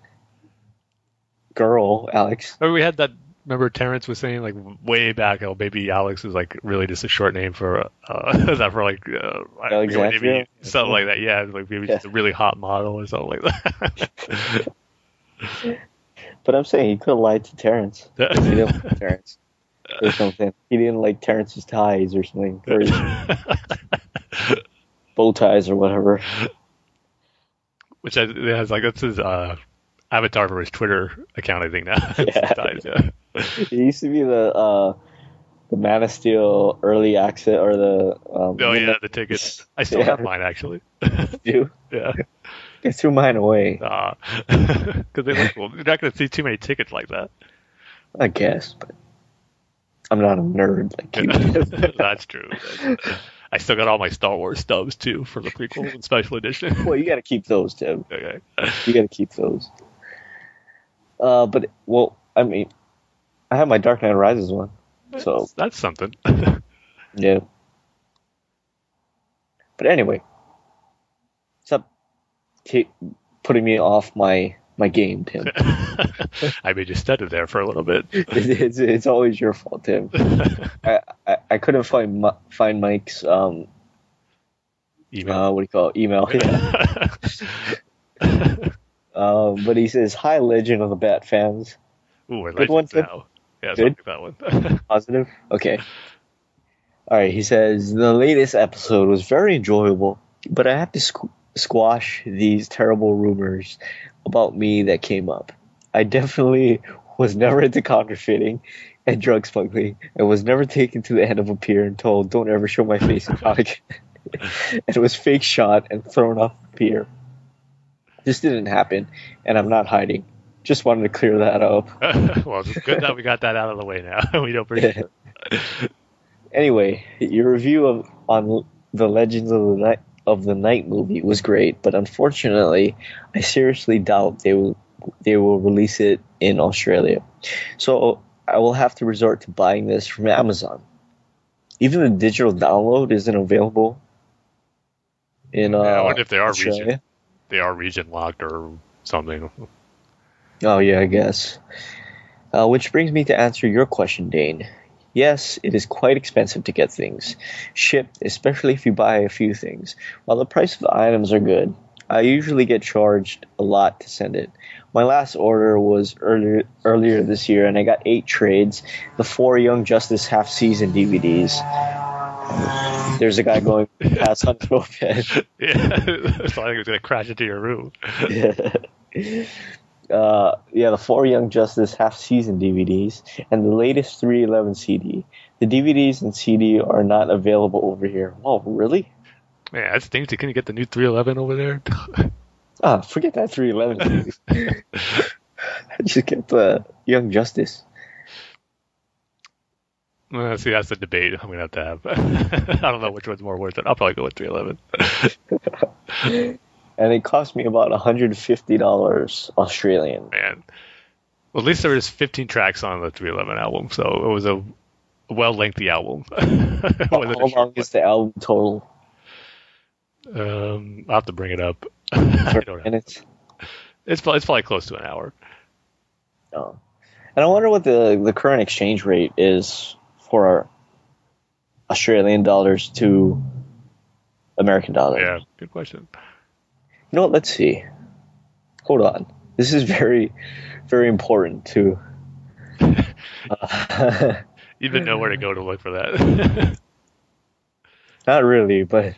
girl Alex. Or we had that. Remember Terrence was saying, like, way back, oh, maybe Alex is, like, really just a short name for, Alexandria? Maybe something like that, like, maybe just a really hot model or something like that. But I'm saying he could have lied to Terrence. or something. He didn't like Terrence's ties or something. Or bow ties or whatever. Which I was like, that's his avatar for his Twitter account, I think now. Yeah. Ties, yeah. It used to be the Man of Steel early access, or the... the tickets. I still have mine, actually. You do? Yeah. They threw mine away. Because you're not going to see too many tickets like that. I guess, but I'm not a nerd like you. That's true. I still got all my Star Wars stubs, too, for the prequels and special edition. Well, you got to keep those, Tim. Okay. You got to keep those. I have my Dark Knight Rises one. So that's something. Yeah. But anyway, stop putting me off my game, Tim. I mean, you stuttered there for a little bit. It's always your fault, Tim. I couldn't find Mike's email. Email. Yeah. But he says, "Hi, Legend of the Bat fans." Ooh, we're legends now. Yeah, good. That one. Positive? Okay. All right, he says, the latest episode was very enjoyable, but I have to squash these terrible rumors about me that came up. I definitely was never into counterfeiting and drug smuggling. I was never taken to the end of a pier and told, don't ever show my face in public. It was fake shot and thrown off the pier. This didn't happen, and I'm not hiding. Just wanted to clear that up. Well, it's good that we got that out of the way now. We don't pretend. Anyway, your review on the Legends of the Night movie was great, but unfortunately, I seriously doubt they will release it in Australia. So I will have to resort to buying this from Amazon. Even the digital download isn't available in I wonder if they are region locked or something. Oh, yeah, I guess. Which brings me to answer your question, Dane. Yes, it is quite expensive to get things shipped, especially if you buy a few things. While the price of the items are good, I usually get charged a lot to send it. My last order was earlier this year, and I got 8 trades, the 4 Young Justice half-season DVDs. There's a guy going past on his moped. Yeah, I thought he was going to crash into your room. Yeah. The 4 Young Justice half-season DVDs, and the latest 311 CD. The DVDs and CD are not available over here. Oh, really? Man, that's stinky. Can you get the new 311 over there? Forget that 311 CD. Just get the Young Justice. Well, see, that's the debate I'm going to have. I don't know which one's more worth it. I'll probably go with 311. And it cost me about $150 Australian. Man. Well, at least there was 15 tracks on the 311 album, so it was a well-lengthy album. How long is the album total? I'll have to bring it up. 30 minutes? It's probably close to an hour. Oh. And I wonder what the current exchange rate is for our Australian dollars to American dollars. Yeah, good question. You know what? Let's see. Hold on. This is very, very important to. You didn't know where to go to look for that. Not really, but.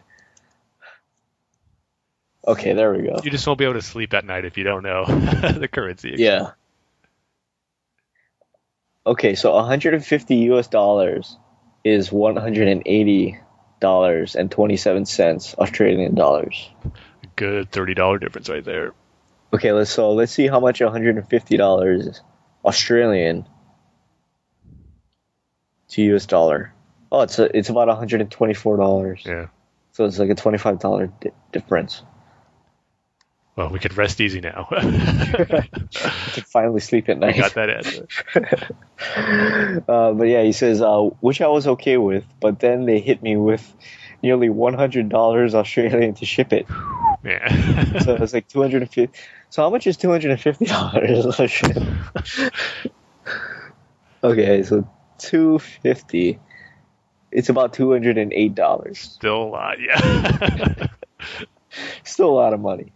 Okay, there we go. You just won't be able to sleep at night if you don't know the currency. Yeah. Okay, so $150 is $180.27 Australian dollars. Good $30 difference right there. Okay, let's see how much $150 Australian to U.S. dollar. Oh, it's about $124. Yeah. So it's like a $25 difference. Well, we could rest easy now. We can finally sleep at night. We got that answer. But yeah, he says, which I was okay with, but then they hit me with nearly $100 Australian to ship it. Yeah. So it's like $250. So how much is $250? Okay, so $250. It's about $208. Still a lot, yeah. Still a lot of money.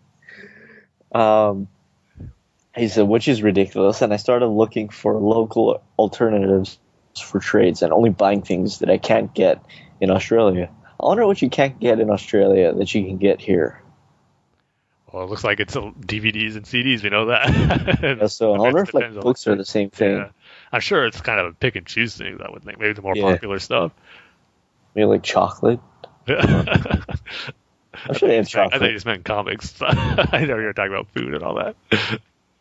He said, which is ridiculous, and I started looking for local alternatives for trades and only buying things that I can't get in Australia. I wonder what you can't get in Australia that you can get here. Well, it looks like it's DVDs and CDs. We know that. Yeah, so I wonder if like books are the same thing. Yeah. I'm sure it's kind of a pick and choose thing. I would think maybe the more popular stuff. Maybe like chocolate. Yeah. I'm sure they have chocolate. I think you just meant comics. I know you're talking about food and all that.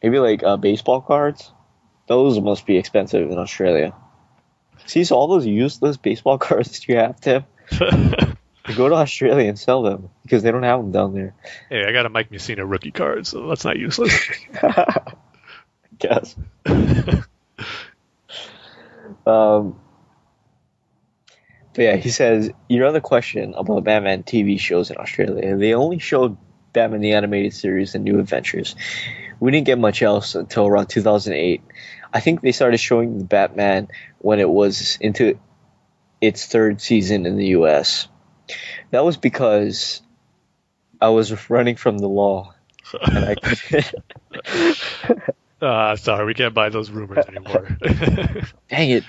Maybe like baseball cards. Those must be expensive in Australia. See, so all those useless baseball cards that you have, Tim, go to Australia and sell them because they don't have them down there. Hey, I got a Mike Mussina rookie card, so that's not useless. I guess. But yeah, he says, you know the question about Batman TV shows in Australia. They only showed Batman the Animated Series and New Adventures. We didn't get much else until around 2008. I think they started showing the Batman when it was into its third season in the U.S. That was because I was running from the law. And I couldn't. Sorry, we can't buy those rumors anymore. Dang it.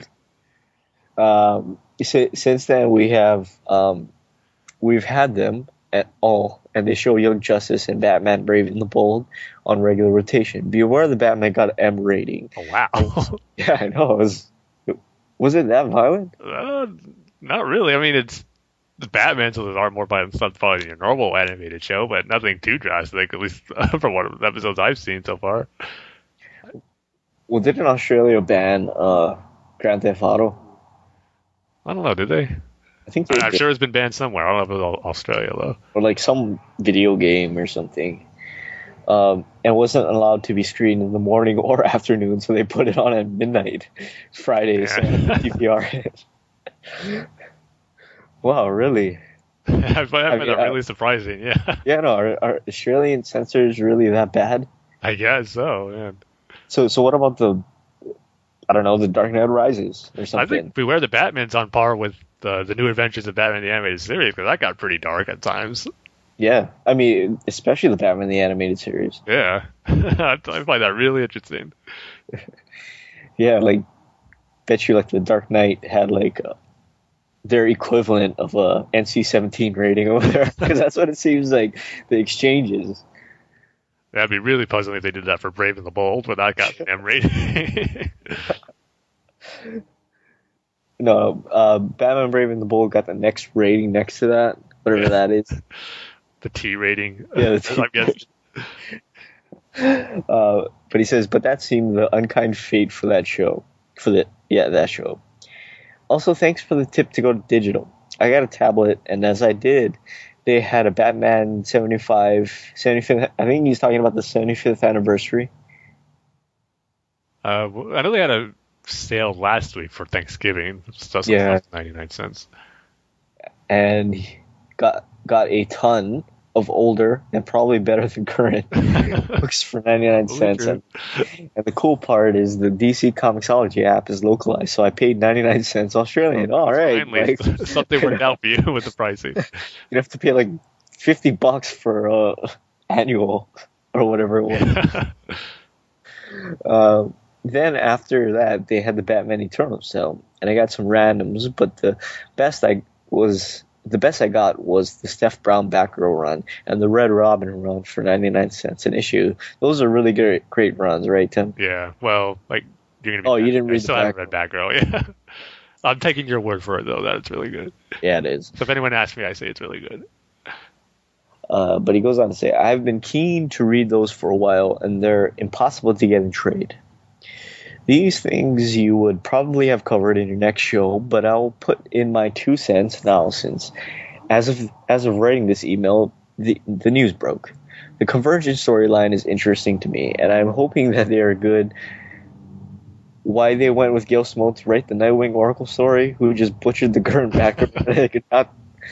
Since then, we've had them at all, and they show Young Justice and Batman Brave and the Bold on regular rotation. Be aware the Batman got an M rating. Oh, wow. Yeah, I know. Was it that violent? Not really. I mean, it's the Batman, so there's more violent stuff probably than your normal animated show, but nothing too drastic, at least from what episodes I've seen so far. Well, didn't Australia ban Grand Theft Auto? I don't know, did they? I think I'm sure it's been banned somewhere. I don't know if it was Australia, though. Or like some video game or something. And wasn't allowed to be screened in the morning or afternoon, so they put it on at midnight Fridays. Yeah. So DVR. Wow, really? I find that really surprising, yeah. Yeah, no, are Australian censors really that bad? I guess so, man. So what about the Dark Knight Rises or something? I think Beware the Batman's on par with the New Adventures of Batman the Animated Series, because that got pretty dark at times. Yeah, I mean, especially the Batman the Animated Series. Yeah, I find that really interesting. Yeah, like, bet you like the Dark Knight had like their equivalent of a NC-17 rating over there, because that's what it seems like the exchanges. That'd be really puzzling if they did that for Brave and the Bold, but that got an M rating. No, Batman Brave and the Bold got the next rating next to that, whatever that is. The T rating. Yeah, the T rating. But he says, but that seemed the unkind fate for that show. That show. Also, thanks for the tip to go to digital. I got a tablet, and as I did, they had a Batman 75th. I think he's talking about the 75th anniversary. I know they had a sale last week for Thanksgiving. That's like 99 cents. And he got a ton of older and probably better than current books for 99 cents. And the cool part is the DC Comixology app is localized, so I paid 99 cents Australian. All right, finally, like, something worked out for you with the pricing. You'd have to pay like $50 for annual or whatever it was. Then after that, they had the Batman Eternal sale, and I got some randoms, but the best I got was the Steph Brown Batgirl run and the Red Robin run for 99 cents an issue. Those are really great runs, right, Tim? Yeah. Well, like you're gonna. You didn't read. I still haven't read Batgirl. Yeah. I'm taking your word for it though. That it's really good. Yeah, it is. So if anyone asks me, I say it's really good. But he goes on to say, I've been keen to read those for a while, and they're impossible to get in trade. These things you would probably have covered in your next show, but I'll put in my 2 cents now since, as of writing this email, the news broke. The Convergence storyline is interesting to me, and I'm hoping that they are good. Why they went with Gail Simone to write the Nightwing Oracle story, who just butchered the current background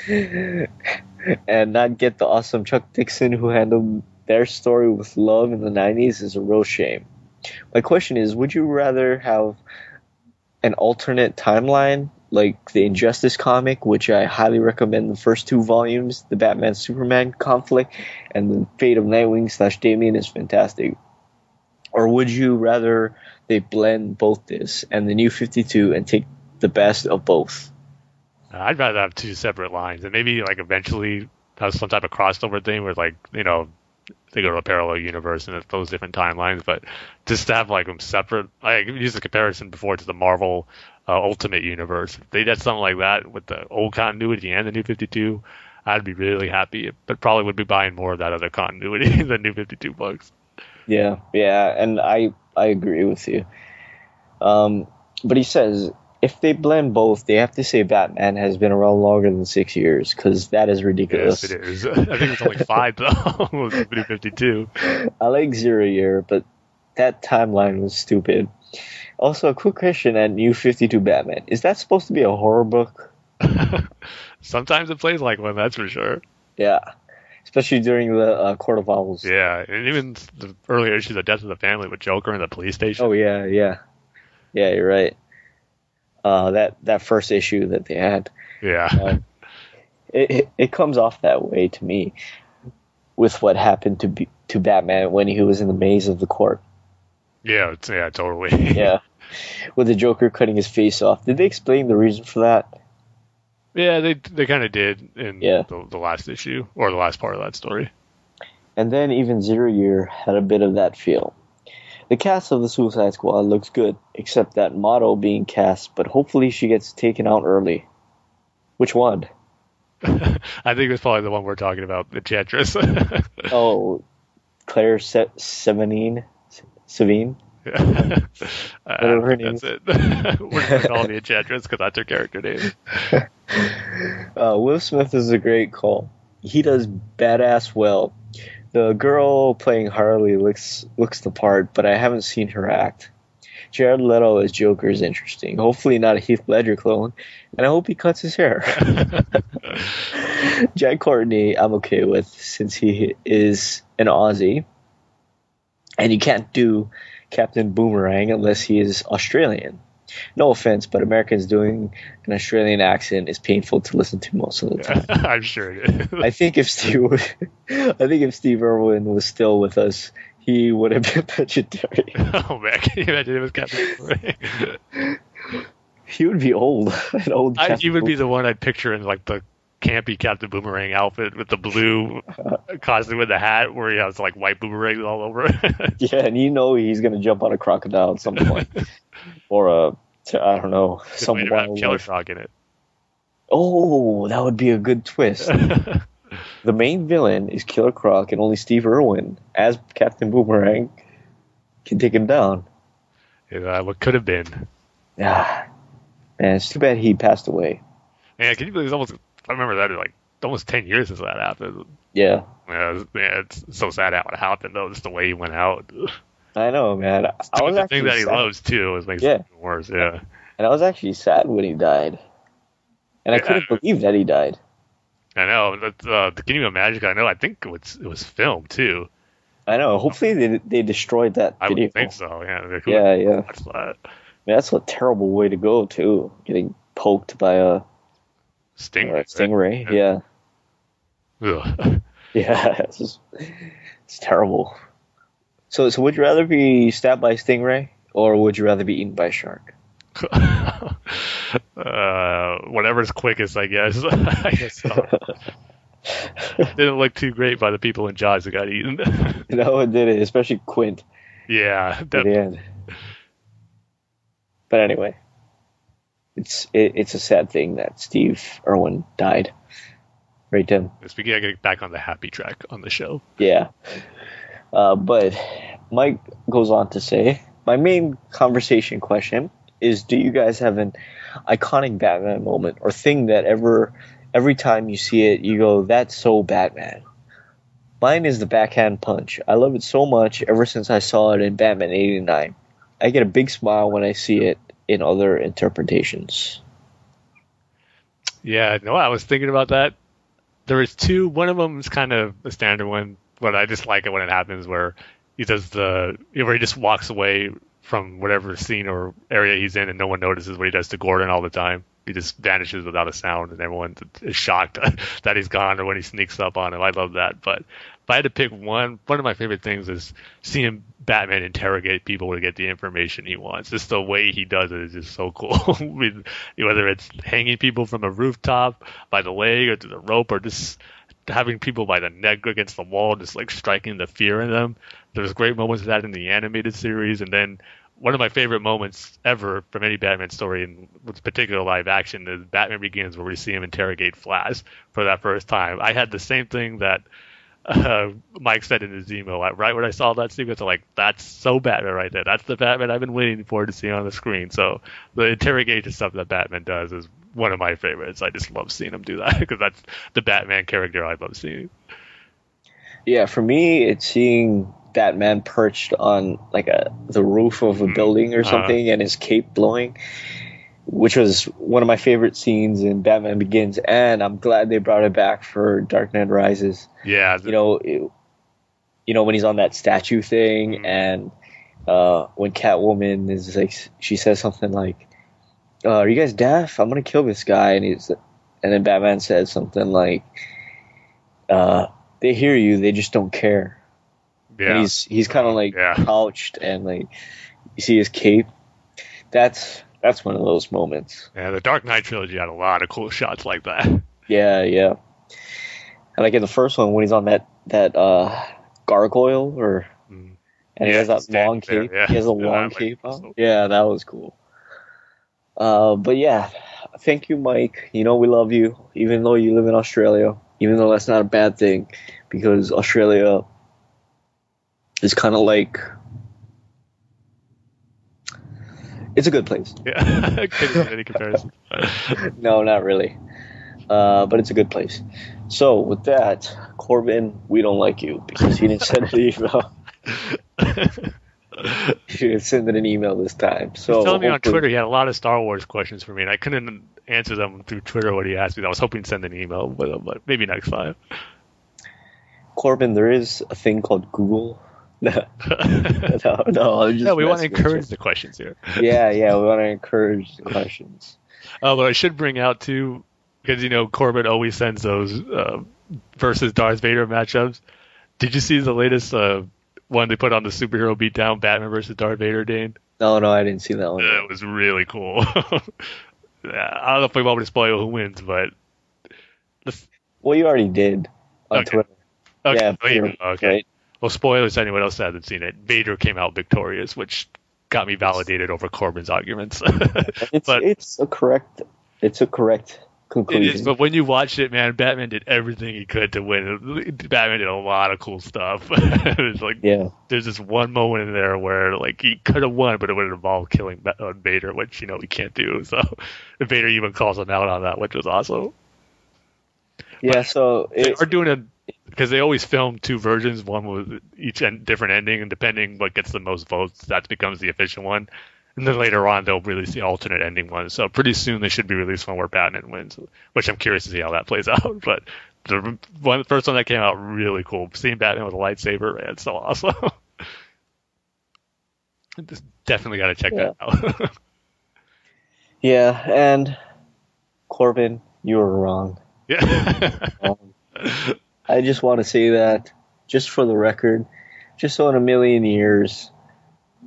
and not get the awesome Chuck Dixon who handled their story with love in the 90s is a real shame. My question is, would you rather have an alternate timeline like the Injustice comic, which I highly recommend the first 2 volumes, the Batman-Superman conflict, and the fate of Nightwing/Damian is fantastic? Or would you rather they blend both this and the New 52 and take the best of both. I'd rather have two separate lines, and maybe like eventually have some type of crossover thing where, like, you know, they go to a parallel universe and it's those different timelines. But just to have like them separate, I used the comparison before to the Marvel Ultimate Universe. If they did something like that with the old continuity and the New 52, I'd be really happy, but probably would be buying more of that other continuity than New 52 books. Yeah, and I agree with you. But he says, if they blend both, they have to say Batman has been around longer than 6 years, because that is ridiculous. Yes, it is. I think it's only 5, though. New 52. I like 0 year, but that timeline was stupid. Also, a quick question at New 52 Batman. Is that supposed to be a horror book? Sometimes it plays like one, that's for sure. Yeah. Especially during the Court of Owls. Yeah, and even the earlier issues of Death of the Family with Joker in the police station. Oh, yeah. Yeah, you're right. That first issue that they had. Yeah. It comes off that way to me with what happened to Batman when he was in the maze of the court. Yeah, totally. Yeah. With the Joker cutting his face off. Did they explain the reason for that? Yeah, they kind of did in the last issue, or the last part of that story. And then even 0 year had a bit of that feel. The cast of the Suicide Squad looks good, except that Motto being cast, but hopefully she gets taken out early. Which one? I think it's probably the one we're talking about, the Enchantress. Oh, Claire Savine? Yeah. Whatever her name. That's it. We're going to call the Enchantress because that's her character name. Will Smith is a great call. He does badass well. The girl playing Harley looks the part, but I haven't seen her act. Jared Leto as Joker is interesting. Hopefully not a Heath Ledger clone, and I hope he cuts his hair. Jai Courtney, I'm okay with, since he is an Aussie, and you can't do Captain Boomerang unless he is Australian. No offense, but Americans doing an Australian accent is painful to listen to most of the time. I'm sure it is. I think if Steve Irwin was still with us, he would have been vegetarian. Oh man, can you imagine it was Captain Boomerang? He would be old. He would be the one I'd picture in like the campy Captain Boomerang outfit with the blue costume with the hat where he has like white boomerangs all over it. Yeah, and you know he's going to jump on a crocodile at some point. Or I don't know, some wild killer shark in it. Oh, that would be a good twist. The main villain is Killer Croc, and only Steve Irwin as Captain Boomerang can take him down. What could have been. Yeah, man, it's too bad he passed away. Man, can you believe it's almost... I remember that like almost 10 years since that happened. Yeah. Yeah, it's so sad how it happened, though, just the way he went out. I know, man. I was the thing that he sad. Loves, too. It makes it even worse, yeah. And I was actually sad when he died. And I couldn't believe that he died. I know. But, can you imagine? I know. I think it was filmed, too. I know. Hopefully they destroyed that video. I would think so, yeah. Yeah. That. I mean, that's a terrible way to go, too. Getting poked by a... Stingray, yeah. Yeah, it's terrible. So would you rather be stabbed by a stingray, or would you rather be eaten by a shark? Whatever's quickest, I guess. Didn't look too great by the people in Jaws who got eaten. No, it didn't, especially Quint. Yeah, definitely. But anyway. It's a sad thing that Steve Irwin died. Right, Tim? Speaking of getting back on the happy track on the show. Yeah. But Mike goes on to say, my main conversation question is, do you guys have an iconic Batman moment or thing that every time you see it, you go, that's so Batman? Mine is the backhand punch. I love it so much ever since I saw it in Batman 89. I get a big smile when I see it in other interpretations. Yeah, no, I was thinking about that. There is two. One of them is kind of a standard one, but I just like it when it happens, where he does where he just walks away from whatever scene or area he's in, and no one notices what he does to Gordon all the time. He just vanishes without a sound, and everyone is shocked that he's gone, or when he sneaks up on him. I love that. But if I had to pick one of my favorite things is seeing Batman interrogate people to get the information he wants. Just the way he does it is just so cool. Whether it's hanging people from a rooftop by the leg or through the rope, or just having people by the neck against the wall, just like striking the fear in them. There's great moments of that in the animated series. And then one of my favorite moments ever from any Batman story, and with particular live action, is Batman Begins, where we see him interrogate Flash for that first time. I had the same thing that Mike said in his email. Right when I saw that sequence, I'm like, that's so Batman right there. That's the Batman I've been waiting for to see on the screen. So the interrogation stuff that Batman does is one of my favorites. I just love seeing him do that because that's the Batman character I love seeing. Yeah, for me, it's seeing Batman perched on like the roof of a building or something, and his cape blowing, which was one of my favorite scenes in Batman Begins, and I'm glad they brought it back for Dark Knight Rises. Yeah, when he's on that statue thing, and when Catwoman is like, she says something like, "Are you guys deaf? I'm gonna kill this guy," and then Batman says something like, "They hear you, they just don't care." Yeah, and he's kind of like couched, and like you see his cape. That's one of those moments. Yeah, the Dark Knight trilogy had a lot of cool shots like that. Yeah, yeah. And like in the first one, when he's on that gargoyle, and he has that long cape. Yeah. He has a long cape on. So yeah, that was cool. But yeah, thank you, Mike. You know we love you, even though you live in Australia. Even though that's not a bad thing, because Australia is kind of like, it's a good place. Yeah, couldn't any comparison. No, not really. But it's a good place. So with that, Corbin, we don't like you because he didn't send an email. He didn't send an email this time. So he was telling me on Twitter he had a lot of Star Wars questions for me, and I couldn't answer them through Twitter what he asked me. I was hoping to send an email, but maybe next time. Corbin, there is a thing called Google. No. I'm just we want to encourage the questions here. Yeah, we want to encourage the questions. But I should bring out too, because Corbett always sends those versus Darth Vader matchups. Did you see the latest one they put on the Superhero Beatdown, Batman versus Darth Vader, Dane? No, I didn't see that one. It was really cool. I don't know if we want to spoil who wins, but well, you already did on Twitter. Okay. Yeah, okay. Right? Well, spoilers, anyone else that hasn't seen it, Vader came out victorious, which got me validated over Corbin's arguments. It's a correct conclusion. It is, but when you watch it, man, Batman did everything he could to win. Batman did a lot of cool stuff. It's like, there's this one moment in there where like he could have won, but it would have involved killing Vader, which he can't do. So Vader even calls him out on that, which was awesome. Yeah, but so they are doing because they always film two versions, one with each different ending, and depending what gets the most votes, that becomes the official one. And then later on, they'll release the alternate ending one. So pretty soon, they should be released one where Batman wins, which I'm curious to see how that plays out. But the first one that came out, really cool. Seeing Batman with a lightsaber, man, it's so awesome. Just definitely got to check that out. Yeah, and Corbin, you were wrong. Yeah. I just want to say that, just for the record, just so in a million years,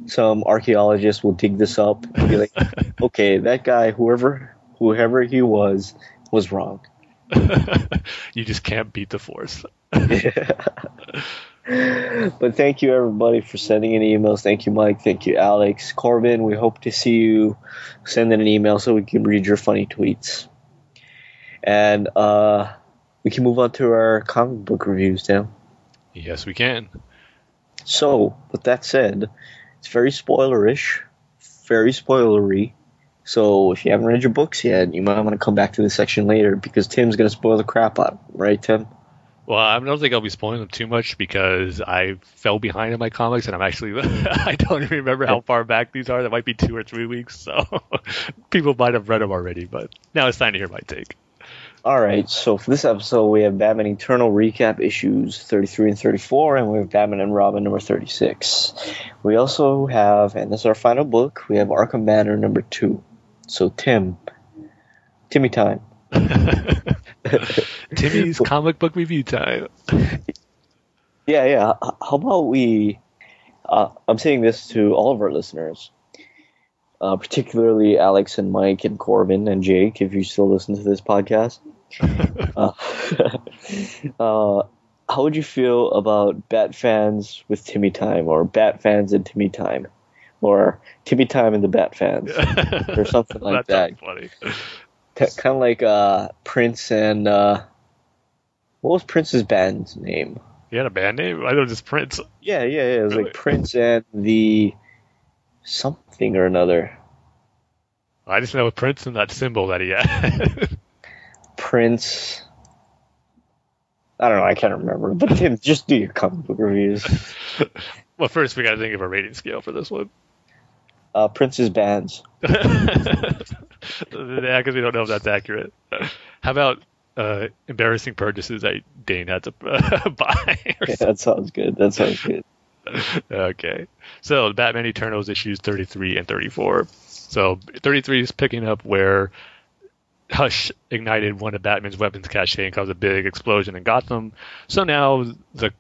some archaeologists will dig this up and be like, okay, that guy, whoever he was wrong. You just can't beat the Force. But thank you, everybody, for sending in emails. Thank you, Mike. Thank you, Alex. Corbin, we hope to see you send in an email so we can read your funny tweets. And, we can move on to our comic book reviews now. Yes, we can. So, with that said, it's very spoilerish, very spoilery. So, if you haven't read your books yet, you might want to come back to this section later because Tim's going to spoil the crap out of them, right, Tim? Well, I don't think I'll be spoiling them too much because I fell behind in my comics, and I'm actually I don't even remember how far back these are. That might be 2 or 3 weeks, so people might have read them already. But now it's time to hear my take. All right, so for this episode, we have Batman Eternal Recap issues 33 and 34, and we have Batman and Robin number 36. We also have, and this is our final book, we have Arkham Manor number 2. So Timmy time. Timmy's comic book review time. Yeah. How about we... I'm saying this to all of our listeners, particularly Alex and Mike and Corbin and Jake, if you still listen to this podcast. How would you feel about Bat fans with Timmy Time, or Bat fans and Timmy Time, or Timmy Time and the Bat fans, or something like that? Funny. Kind of like Prince and what was Prince's band's name? He had a band name? I know, just Prince. Yeah. It was really? Like Prince and the something or another. I just know Prince and that symbol that he had. Prince. I don't know. I can't remember. But Tim, just do your comic book reviews. Well, first we got to think of a rating scale for this one. Prince's bands. Yeah, because we don't know if that's accurate. How about embarrassing purchases that Dane had to buy? Yeah, that sounds good. Okay. So, Batman Eternals issues 33 and 34. So, 33 is picking up where Hush ignited one of Batman's weapons cache and caused a big explosion in Gotham. So now the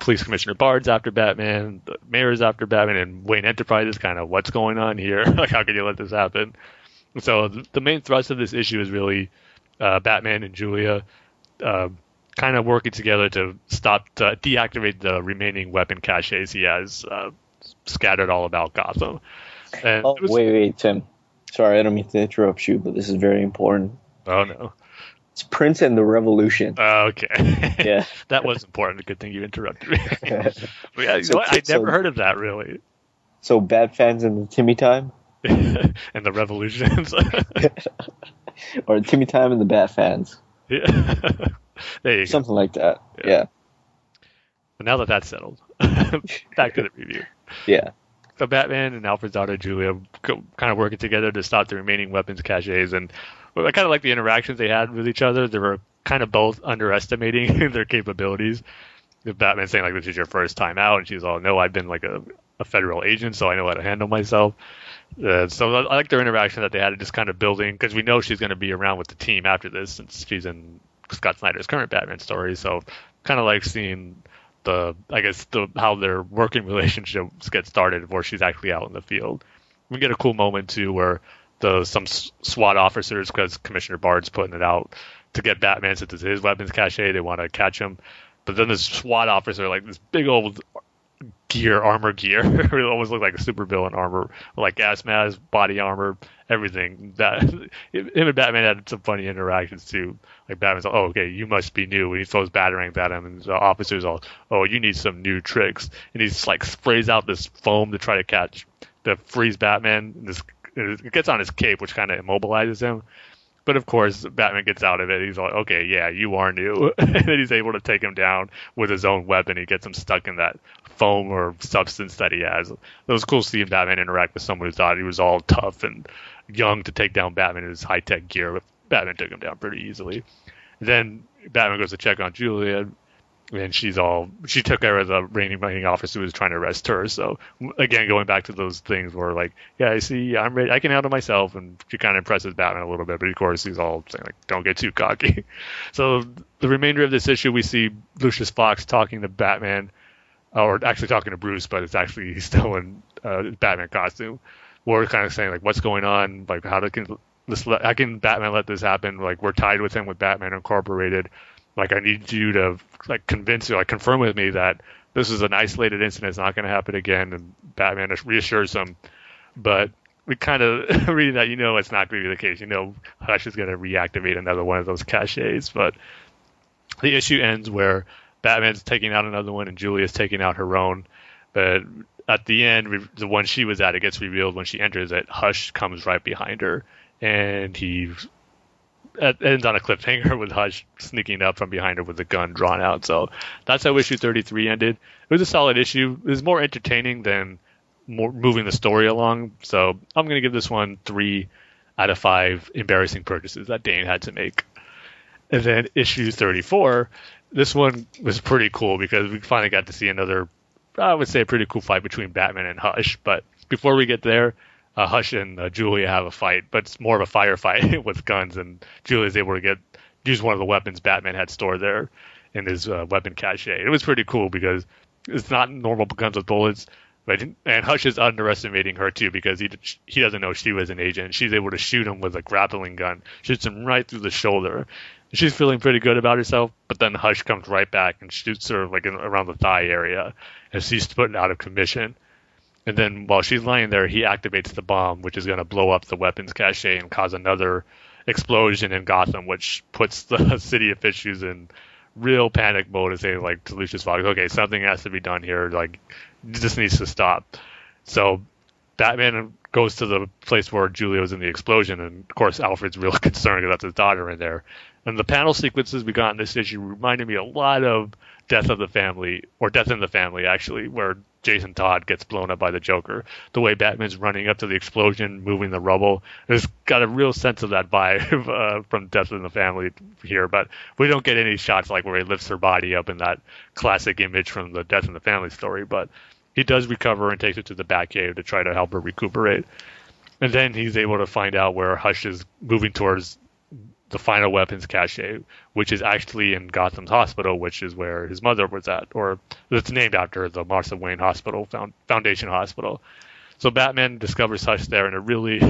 police commissioner Bard's after Batman, the mayor's after Batman, and Wayne Enterprise is kind of, what's going on here? Like, how could you let this happen? So the main thrust of this issue is really Batman and Julia kind of working together to deactivate the remaining weapon caches he has scattered all about Gotham. And wait, Tim. Sorry, I don't mean to interrupt you, but this is very important. Oh, no. It's Prince and the Revolution. Okay. Yeah. That was important. Good thing you interrupted me. Yeah, so, I never heard of that, really. So, Bat fans and the Timmy Time? And the Revolutions. Or Timmy Time and the Bat fans. Yeah. There you go. Something like that. Yeah. But now that that's settled, back to the review. Yeah. So Batman and Alfred's daughter Julia kind of working together to stop the remaining weapons caches, and I kind of like the interactions they had with each other. They were kind of both underestimating their capabilities. Batman saying, like, this is your first time out, and she's all, no, I've been like a federal agent, so I know how to handle myself. So I like their interaction that they had, just kind of building, because we know she's going to be around with the team after this, since she's in Scott Snyder's current Batman story. So kind of like seeing how their working relationships get started before she's actually out in the field. We get a cool moment too where some SWAT officers, because Commissioner Bard's putting it out to get Batman since it's his weapons cache, they want to catch him. But then this SWAT officer, like this big old armor gear, it almost looked like a super villain armor, like gas mask, body armor, everything. That him and Batman had some funny interactions too. Like Batman's like, "Oh, okay, you must be new," and he throws batarangs at him, and the officer's all, "Oh, you need some new tricks," and he's like sprays out this foam to try to freeze Batman. And it gets on his cape, which kind of immobilizes him. But of course, Batman gets out of it. He's like, okay, yeah, you are new. And then he's able to take him down with his own weapon. He gets him stuck in that foam or substance that he has. It was cool seeing Batman interact with someone who thought he was all tough and young to take down Batman in his high-tech gear. But Batman took him down pretty easily. Then Batman goes to check on Julia, and she took care of the reigning officer who was trying to arrest her. So again, going back to those things where like, yeah, I see, I'm ready, I can handle myself, and she kind of impresses Batman a little bit, but of course he's all saying like, don't get too cocky. So the remainder of this issue, we see Lucius Fox talking to Batman, or actually talking to Bruce, but it's actually he's still in Batman costume. We're kind of saying like, what's going on? Like, how can Batman let this happen? Like, we're tied with him with Batman Incorporated. Like, I need you to like convince you, like confirm with me that this is an isolated incident. It's not going to happen again. And Batman reassures him. But we kind of reading that, it's not going to be the case. Hush is going to reactivate another one of those caches. But the issue ends where Batman's taking out another one and Julia's taking out her own. But at the end, the one she was at, it gets revealed when she enters it. Hush comes right behind her. And it ends on a cliffhanger with Hush sneaking up from behind her with a gun drawn out. So that's how issue 33 ended. It was a solid issue. It was more entertaining than moving the story along. So I'm going to give this one 3 out of 5 embarrassing purchases that Dane had to make. And then issue 34, this one was pretty cool because we finally got to see another, I would say, a pretty cool fight between Batman and Hush. But before we get there, Hush and Julia have a fight, but it's more of a firefight with guns, and Julia's able to use one of the weapons Batman had stored there. in his weapon cache. It was pretty cool because it's not normal guns with bullets. But, and Hush is underestimating her, too, because he doesn't know she was an agent. She's able to shoot him with a grappling gun, shoots him right through the shoulder. She's feeling pretty good about herself, but then Hush comes right back and shoots her like around the thigh area, and she's put out of commission. And then while she's lying there, he activates the bomb, which is going to blow up the weapons cache and cause another explosion in Gotham, which puts the city officials in real panic mode and saying, like, to Lucius Fox, okay, something has to be done here. Like, this needs to stop. So Batman goes to the place where Julia was in the explosion, and of course Alfred's real concerned because that's his daughter in there. And the panel sequences we got in this issue reminded me a lot of Death in the Family, actually, where Jason Todd gets blown up by the Joker. The way Batman's running up to the explosion, moving the rubble, it's got a real sense of that vibe from Death in the Family here, but we don't get any shots like where he lifts her body up in that classic image from the Death in the Family story, but he does recover and takes her to the Batcave to try to help her recuperate. And then he's able to find out where Hush is moving towards the final weapons cache, which is actually in Gotham's hospital, which is where his mother was at, or it's named after the Martha Wayne Hospital, Foundation Hospital. So Batman discovers Hush there in a really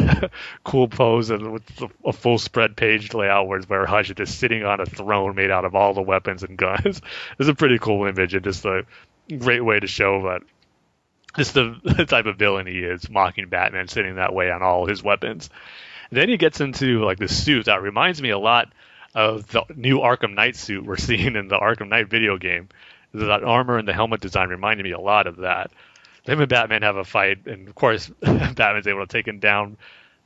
cool pose and with a full spread page layout where Hush is just sitting on a throne made out of all the weapons and guns. It's a pretty cool image and just a great way to show that just the type of villain he is, mocking Batman sitting that way on all his weapons. Then he gets into like this suit that reminds me a lot of the new Arkham Knight suit we're seeing in the Arkham Knight video game. That armor and the helmet design reminded me a lot of that. Him and Batman have a fight, and of course Batman's able to take him down.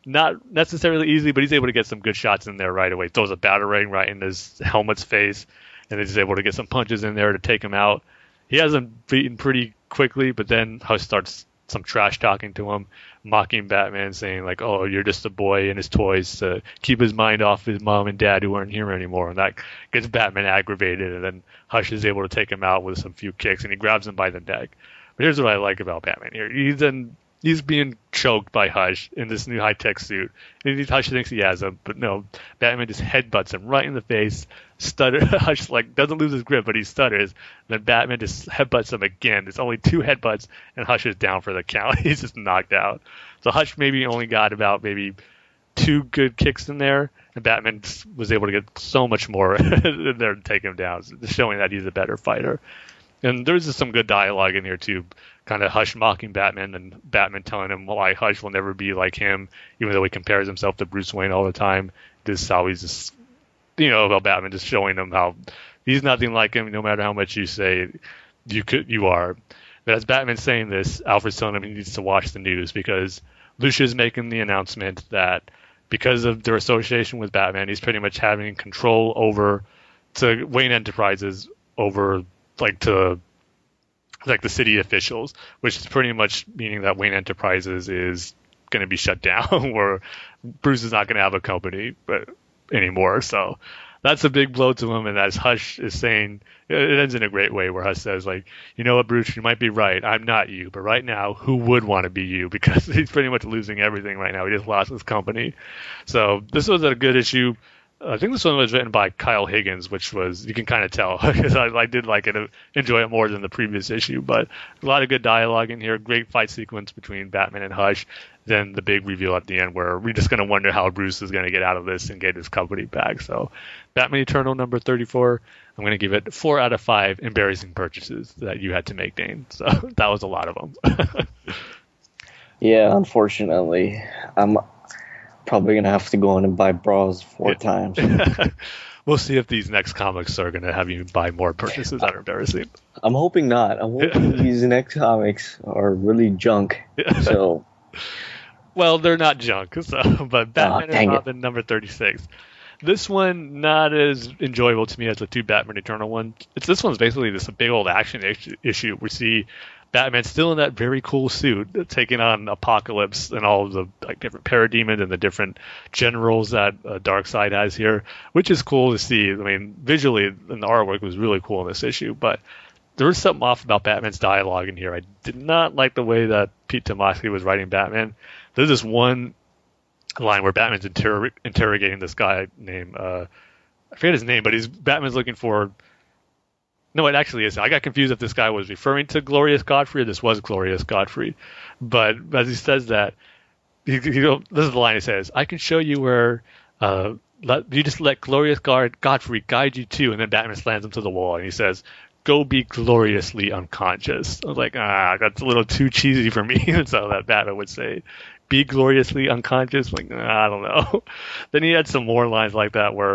Not necessarily easy, but he's able to get some good shots in there right away. Throws a batarang right in his helmet's face, and he's able to get some punches in there to take him out. He has him beaten pretty quickly, but then Hush starts some trash talking to him, mocking Batman, saying like, oh, you're just a boy and his toys, to keep his mind off his mom and dad who aren't here anymore. And that gets Batman aggravated, and then Hush is able to take him out with some few kicks, and he grabs him by the neck. But here's what I like about Batman here. He's being choked by Hush in this new high-tech suit. And Hush thinks he has him, but no, Batman just headbutts him right in the face, stutters. Hush like doesn't lose his grip, but he stutters. And then Batman just headbutts him again. It's only two headbutts, and Hush is down for the count. He's just knocked out. So Hush only got about two good kicks in there, and Batman was able to get so much more in there to take him down, showing that he's a better fighter. And there's just some good dialogue in here, too. Kind of Hush mocking Batman, and Batman telling him why Hush will never be like him, even though he compares himself to Bruce Wayne all the time. This is how he's just, about Batman, just showing him how he's nothing like him, no matter how much you say you are. But as Batman's saying this, Alfred's telling him he needs to watch the news because Lucia's making the announcement that because of their association with Batman, he's pretty much having control over to Wayne Enterprises over to the city officials, which is pretty much meaning that Wayne Enterprises is going to be shut down, or Bruce is not going to have a company anymore. So that's a big blow to him. And as Hush is saying, it ends in a great way where Hush says, like, you know what, Bruce, you might be right. I'm not you. But right now, who would want to be you? Because he's pretty much losing everything right now. He just lost his company. So this was a good issue. I think this one was written by Kyle Higgins, which was, you can kind of tell, because I did like it, enjoy it more than the previous issue, but a lot of good dialogue in here, great fight sequence between Batman and Hush, then the big reveal at the end where we're just going to wonder how Bruce is going to get out of this and get his company back. So Batman Eternal number 34, I'm going to give it 4 out of 5 embarrassing purchases that you had to make, Dane. So that was a lot of them. Yeah, unfortunately. I'm probably going to have to go in and buy bras 4 times. We'll see if these next comics are going to have you buy more purchases that are embarrassing. I'm hoping not. I'm hoping these next comics are really junk. So, well, they're not junk. So, but Batman and Robin number 36. This one, not as enjoyable to me as the two Batman Eternal ones. This one's basically just a big old action issue. We see Batman's still in that very cool suit, taking on Apocalypse and all of the different parademons and the different generals that Darkseid has here, which is cool to see. I mean, visually, and the artwork was really cool in this issue, but there was something off about Batman's dialogue in here. I did not like the way that Pete Tomasi was writing Batman. There's this one line where Batman's interrogating this guy named, I forget his name, but Batman's looking for No, it actually isn't. I got confused if this guy was referring to Glorious Godfrey or this was Glorious Godfrey. But as he says that, this is the line he says, I can show you where you just let Glorious Godfrey guide you to, and then Batman slams him to the wall, and he says, go be gloriously unconscious. I was like, that's a little too cheesy for me. That's how that Batman would say, be gloriously unconscious. Like, I don't know. Then he had some more lines like that where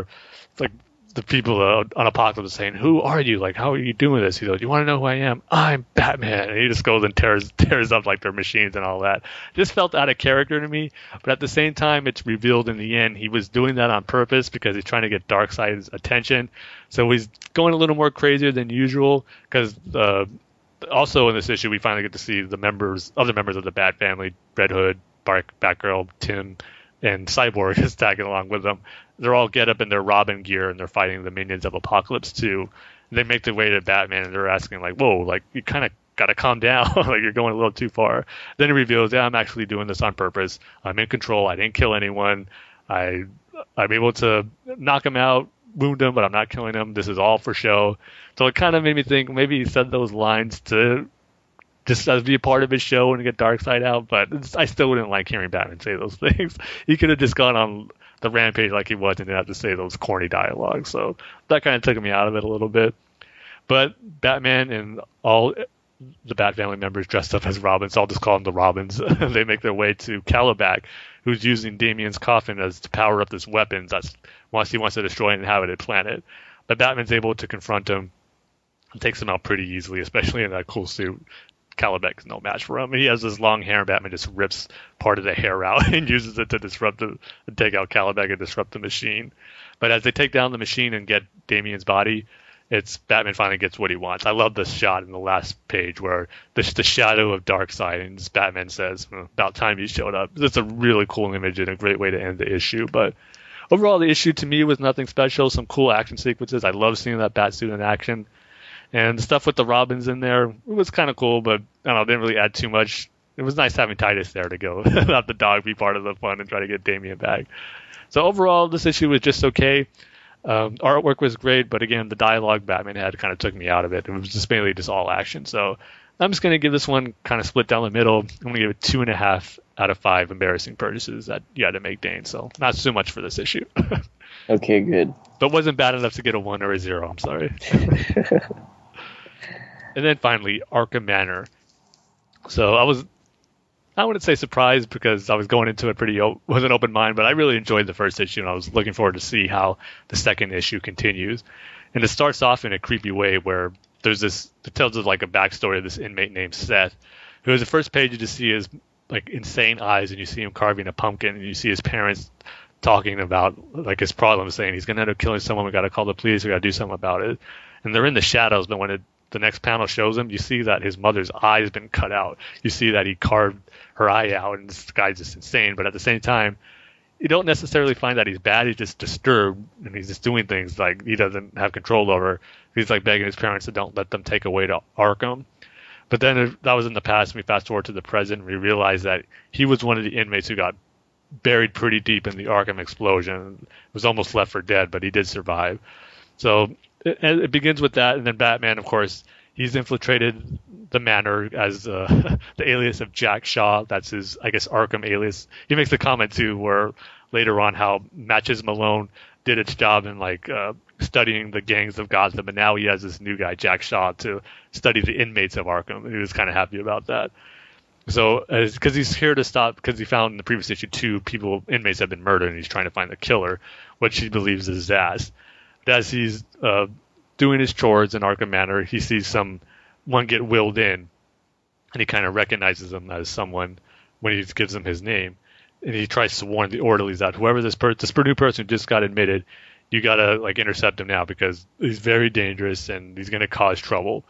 it's like, the people on Apocalypse saying, who are you? Like, how are you doing this? He's like, you want to know who I am? I'm Batman. And he just goes and tears up like their machines and all that. Just felt out of character to me. But at the same time, it's revealed in the end he was doing that on purpose because he's trying to get Darkseid's attention. So he's going a little more crazier than usual because also in this issue, we finally get to see other members of the Bat family, Red Hood, Batgirl, Tim, and Cyborg is tagging along with them. They're all get up in their Robin gear and they're fighting the minions of Apocalypse too. They make their way to Batman and they're asking like, whoa, like you kind of got to calm down. Like you're going a little too far. Then he reveals, I'm actually doing this on purpose. I'm in control. I didn't kill anyone. I'm able to knock him out, wound him, but I'm not killing him. This is all for show. So it kind of made me think maybe he said those lines to just as be a part of his show and get Darkseid out. But I still wouldn't like hearing Batman say those things. He could have just gone on the rampage like he was and didn't have to say those corny dialogues. So that kind of took me out of it a little bit. But Batman and all the Bat family members dressed up as Robins, I'll just call them the Robins, they make their way to Kalibak, who's using Damian's coffin as to power up this weapon that he wants to destroy an inhabited planet. But Batman's able to confront him and takes him out pretty easily, especially in that cool suit. Kalibak is no match for him. He has this long hair, and Batman just rips part of the hair out and uses it to take out Kalibak and disrupt the machine. But as they take down the machine and get Damian's body, Batman finally gets what he wants. I love this shot in the last page where the shadow of Darkseid and Batman says, about time you showed up. It's a really cool image and a great way to end the issue. But overall, the issue to me was nothing special. Some cool action sequences. I love seeing that Batsuit in action. And the stuff with the Robins in there, it was kind of cool, but I don't know, didn't really add too much. It was nice having Titus there to go, let the dog be part of the fun and try to get Damian back. So overall, this issue was just okay. Artwork was great, but again, the dialogue Batman had kind of took me out of it. It was just mainly just all action. So I'm just going to give this one kind of split down the middle. I'm going to give it 2.5 out of 5 embarrassing purchases that you had to make, Dane. So not so much for this issue. Okay, good. But wasn't bad enough to get a 1 or a 0. I'm sorry. And then finally, Arkham Manor. So I wouldn't say surprised because I was going into it with an open mind, but I really enjoyed the first issue and I was looking forward to see how the second issue continues. And it starts off in a creepy way where it tells us like a backstory of this inmate named Seth, who is the first page you just see his like insane eyes and you see him carving a pumpkin and you see his parents talking about like his problem, saying he's going to end up killing someone, we got to call the police, we got to do something about it. And they're in the shadows, but when the next panel shows him, you see that his mother's eye has been cut out. You see that he carved her eye out, and this guy's just insane. But at the same time, you don't necessarily find that he's bad. He's just disturbed, and he's just doing things like he doesn't have control over. He's like begging his parents to don't let them take away to Arkham. But then that was in the past. We fast forward to the present, and we realize that he was one of the inmates who got buried pretty deep in the Arkham explosion. He was almost left for dead, but he did survive. So it begins with that, and then Batman, of course, he's infiltrated the manor as the alias of Jack Shaw. That's his, I guess, Arkham alias. He makes a comment, too, where later on how Matches Malone did its job in, like, studying the gangs of Gotham, but now he has this new guy, Jack Shaw, to study the inmates of Arkham. He was kind of happy about that. So, because he's here to stop, because he found in the previous issue, 2 people, inmates have been murdered, and he's trying to find the killer, which he believes is Zsasz. As he's doing his chores in Arkham Manor, he sees someone get willed in, and he kind of recognizes him as someone when he gives him his name. And he tries to warn the orderlies that whoever this new person just got admitted, you gotta like intercept him now because he's very dangerous and he's gonna cause trouble.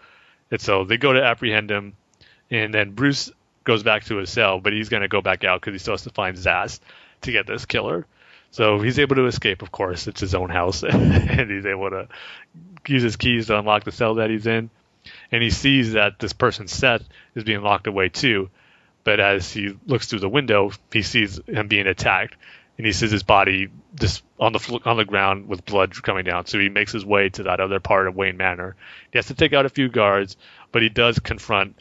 And so they go to apprehend him, and then Bruce goes back to his cell, but he's gonna go back out because he still has to find Zsasz to get this killer. So he's able to escape, of course. It's his own house. And he's able to use his keys to unlock the cell that he's in. And he sees that this person, Seth, is being locked away too. But as he looks through the window, he sees him being attacked. and he sees his body just on the ground with blood coming down. So he makes his way to that other part of Wayne Manor. He has to take out a few guards, but he does confront.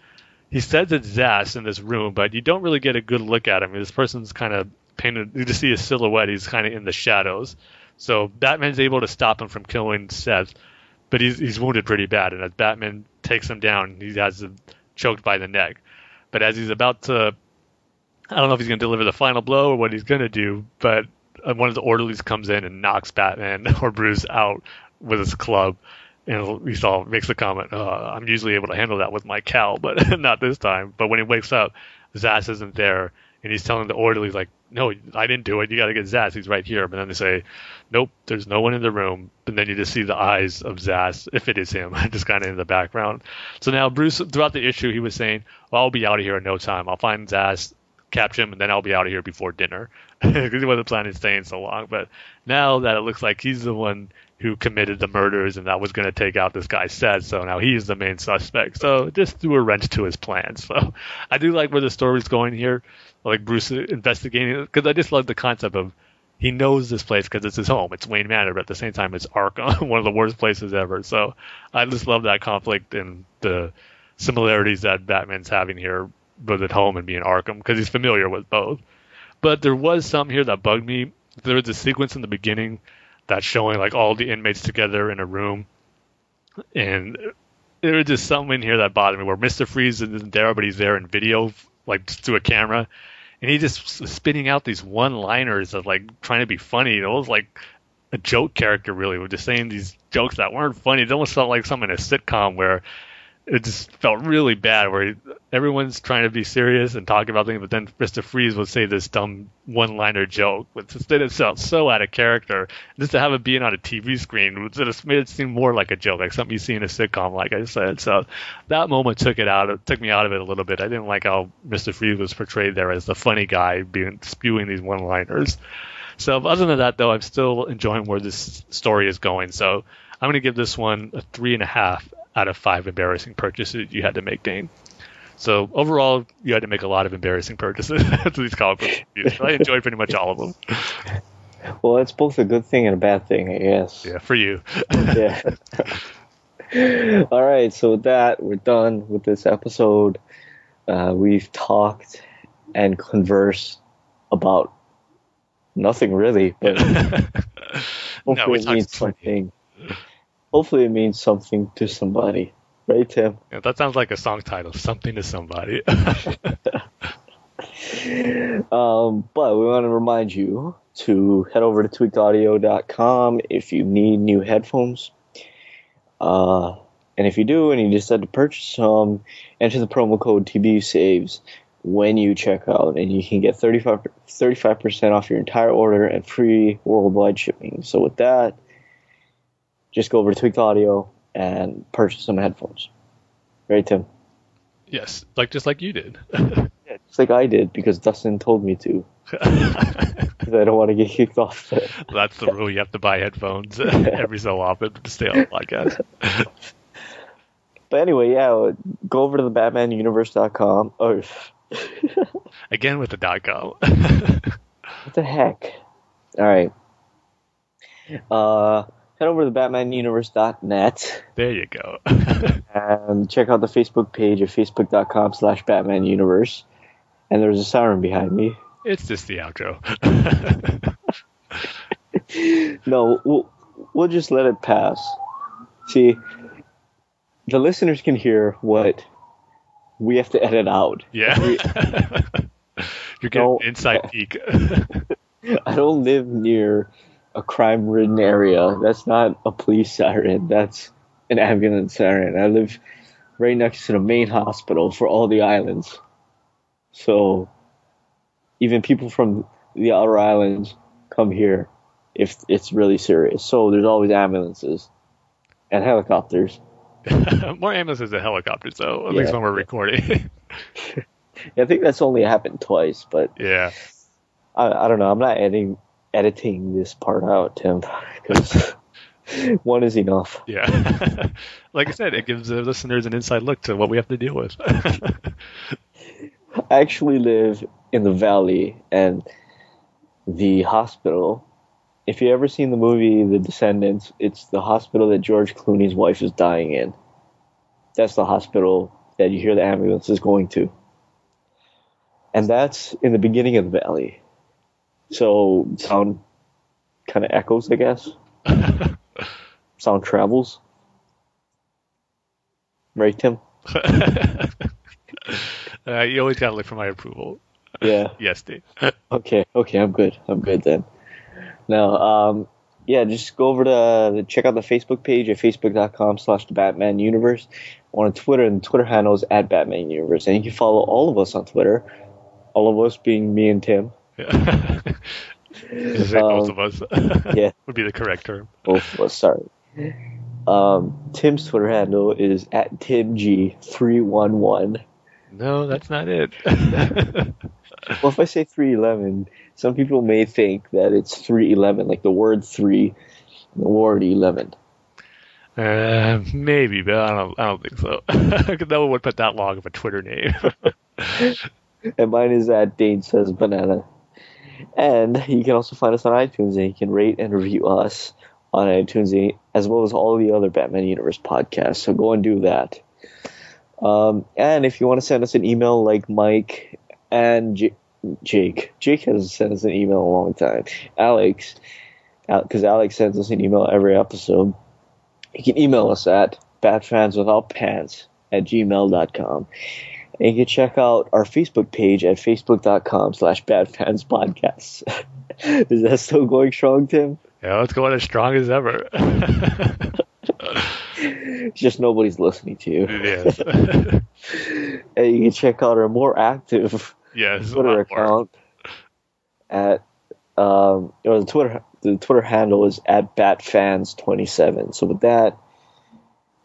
He says it's Zsasz in this room, but you don't really get a good look at him. This person's kind of painted. You just see his silhouette. He's kind of in the shadows. So Batman's able to stop him from killing Seth, but he's wounded pretty bad. And as Batman takes him down, he has him choked by the neck. But as he's about to, I don't know if he's going to deliver the final blow or what he's going to do, but one of the orderlies comes in and knocks Batman or Bruce out with his club. And he makes the comment, I'm usually able to handle that with my cowl, but not this time. But when he wakes up, Zsasz isn't there. And he's telling the orderlies, like, no, I didn't do it. You got to get Zsasz. He's right here. But then they say, nope, there's no one in the room. And then you just see the eyes of Zsasz, if it is him, just kind of in the background. So now Bruce, throughout the issue, he was saying, well, I'll be out of here in no time. I'll find Zsasz, capture him, and then I'll be out of here before dinner. Because he wasn't planning on staying so long. But now that it looks like he's the one who committed the murders and that was going to take out this guy Seth, so now he's the main suspect. So just threw a wrench to his plans. So I do like where the story's going here. Like Bruce investigating, because I just love the concept of he knows this place because it's his home. It's Wayne Manor, but at the same time, it's Arkham, one of the worst places ever. So I just love that conflict and the similarities that Batman's having here, both at home and being Arkham, because he's familiar with both. But there was something here that bugged me. There was a sequence in the beginning that's showing like all the inmates together in a room, and there was just something in here that bothered me where Mr. Freeze isn't there, but he's there in video, like through a camera, and he just spinning out these one-liners of like trying to be funny. It was like a joke character, really, just saying these jokes that weren't funny. It almost felt like something in a sitcom where it just felt really bad, where everyone's trying to be serious and talking about things, but then Mr. Freeze would say this dumb one-liner joke, which instead it felt so out of character. Just to have it being on a TV screen, it just made it seem more like a joke, like something you see in a sitcom, like I said. So that moment took me out of it a little bit. I didn't like how Mr. Freeze was portrayed there as the funny guy spewing these one-liners. So other than that, though, I'm still enjoying where this story is going. So I'm going to give this one a 3.5 out of 5 embarrassing purchases you had to make, Dane. So overall, you had to make a lot of embarrassing purchases to these comic book reviews. I enjoyed pretty much all of them. Well, that's both a good thing and a bad thing, I guess. Yeah, for you. Yeah. All right, so with that, we're done with this episode. We've talked and conversed about nothing really, but hopefully it means something. Hopefully it means something to somebody. Right, Tim? Yeah, that sounds like a song title, Something to Somebody. But we want to remind you to head over to tweakedaudio.com if you need new headphones. And if you do and you decide to purchase some, enter the promo code TBUSaves when you check out, and you can get 35% off your entire order and free worldwide shipping. So with that, just go over to Tweaked Audio and purchase some headphones. Right, Tim? Yes, just like you did. Yeah, just like I did, because Dustin told me to. Because I don't want to get kicked off. That's the rule. You have to buy headphones every so often to stay on the podcast. But anyway, yeah, go over to the BatmanUniverse.com. Oh. Again with the .com. What the heck? All right. Head over to BatmanUniverse.net. There you go. And check out the Facebook page at Facebook.com/BatmanUniverse. And there's a siren behind me. It's just the outro. No, we'll just let it pass. See, the listeners can hear what we have to edit out. Yeah. You're getting an inside peek. I don't live near a crime-ridden area. That's not a police siren. That's an ambulance siren. I live right next to the main hospital for all the islands. So even people from the outer islands come here if it's really serious. So there's always ambulances and helicopters. More ambulances than helicopters, though, at least when we're recording. I think that's only happened twice, but yeah, I don't know. I'm not editing this part out, Tim, because one is enough. Yeah. Like I said, it gives the listeners an inside look to what we have to deal with. I actually live in the valley, and the hospital. If you've ever seen the movie The Descendants, it's the hospital that George Clooney's wife is dying in. That's the hospital that you hear the ambulance is going to. And that's in the beginning of the valley. So sound kind of echoes, I guess. Sound travels. Right, Tim? You always got to look for my approval. Yeah. Yes, Dave. Okay, I'm good then. Now, just go over to check out the Facebook page at facebook.com/thebatmanuniverse. We're on Twitter, and the Twitter handle is @batmanuniverse. And you can follow all of us on Twitter, all of us being me and Tim. Yeah. Both of us. Yeah. Would be the correct term. Both of us, sorry. Tim's Twitter handle is @TimG311. No, that's not it. Well, if I say 311, some people may think that it's 311, like the word 3, and the word 11. Maybe, but I don't think so. No one would put that long of a Twitter name. And mine is @DaneSaysBanana. And you can also find us on iTunes, and you can rate and review us on iTunes, as well as all the other Batman Universe podcasts. So go and do that. And if you want to send us an email like Mike and Jake hasn't sent us an email in a long time. Alex, because Alex sends us an email every episode. You can email us at batfanswithoutpants@gmail.com. And you can check out our Facebook page at facebook.com/badfanspodcasts. Is that still going strong, Tim? Yeah, it's going as strong as ever. It's just nobody's listening to you. Yes. And you can check out our more active Twitter account at the Twitter handle is @batfans27. So with that,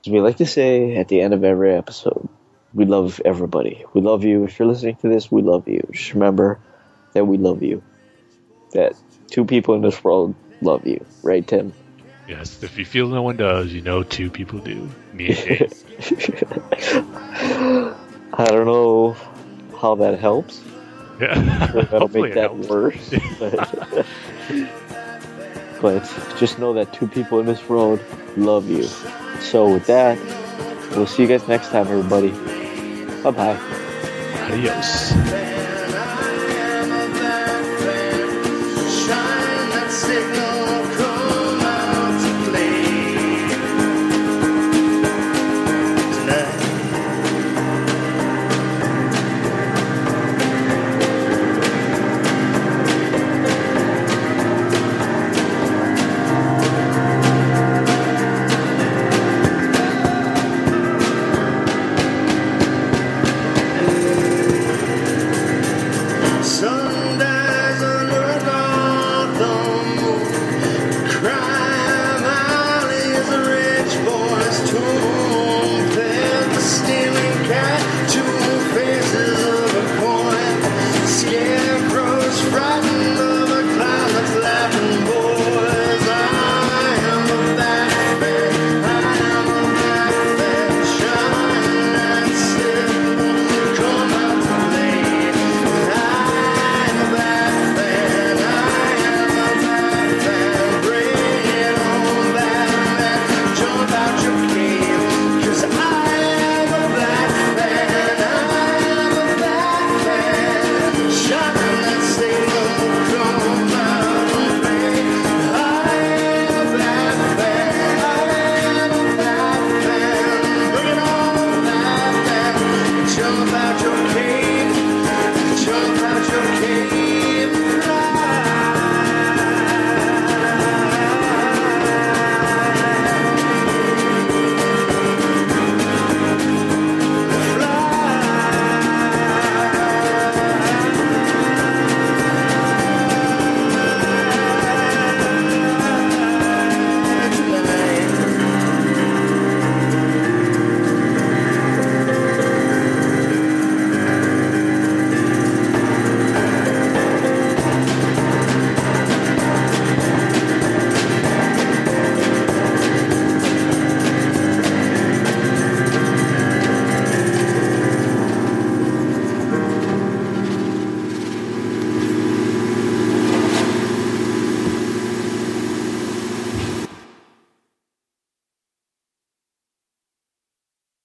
as we like to say at the end of every episode, we love everybody. We love you. If you're listening to this, we love you. Just remember that we love you. That two people in this world love you. Right, Tim? Yes. If you feel no one does, you know two people do. Me and Dave. I don't know how that helps. Yeah. That'll make that worse. But just know that two people in this world love you. So with that, we'll see you guys next time, everybody. Bye-bye. Adios.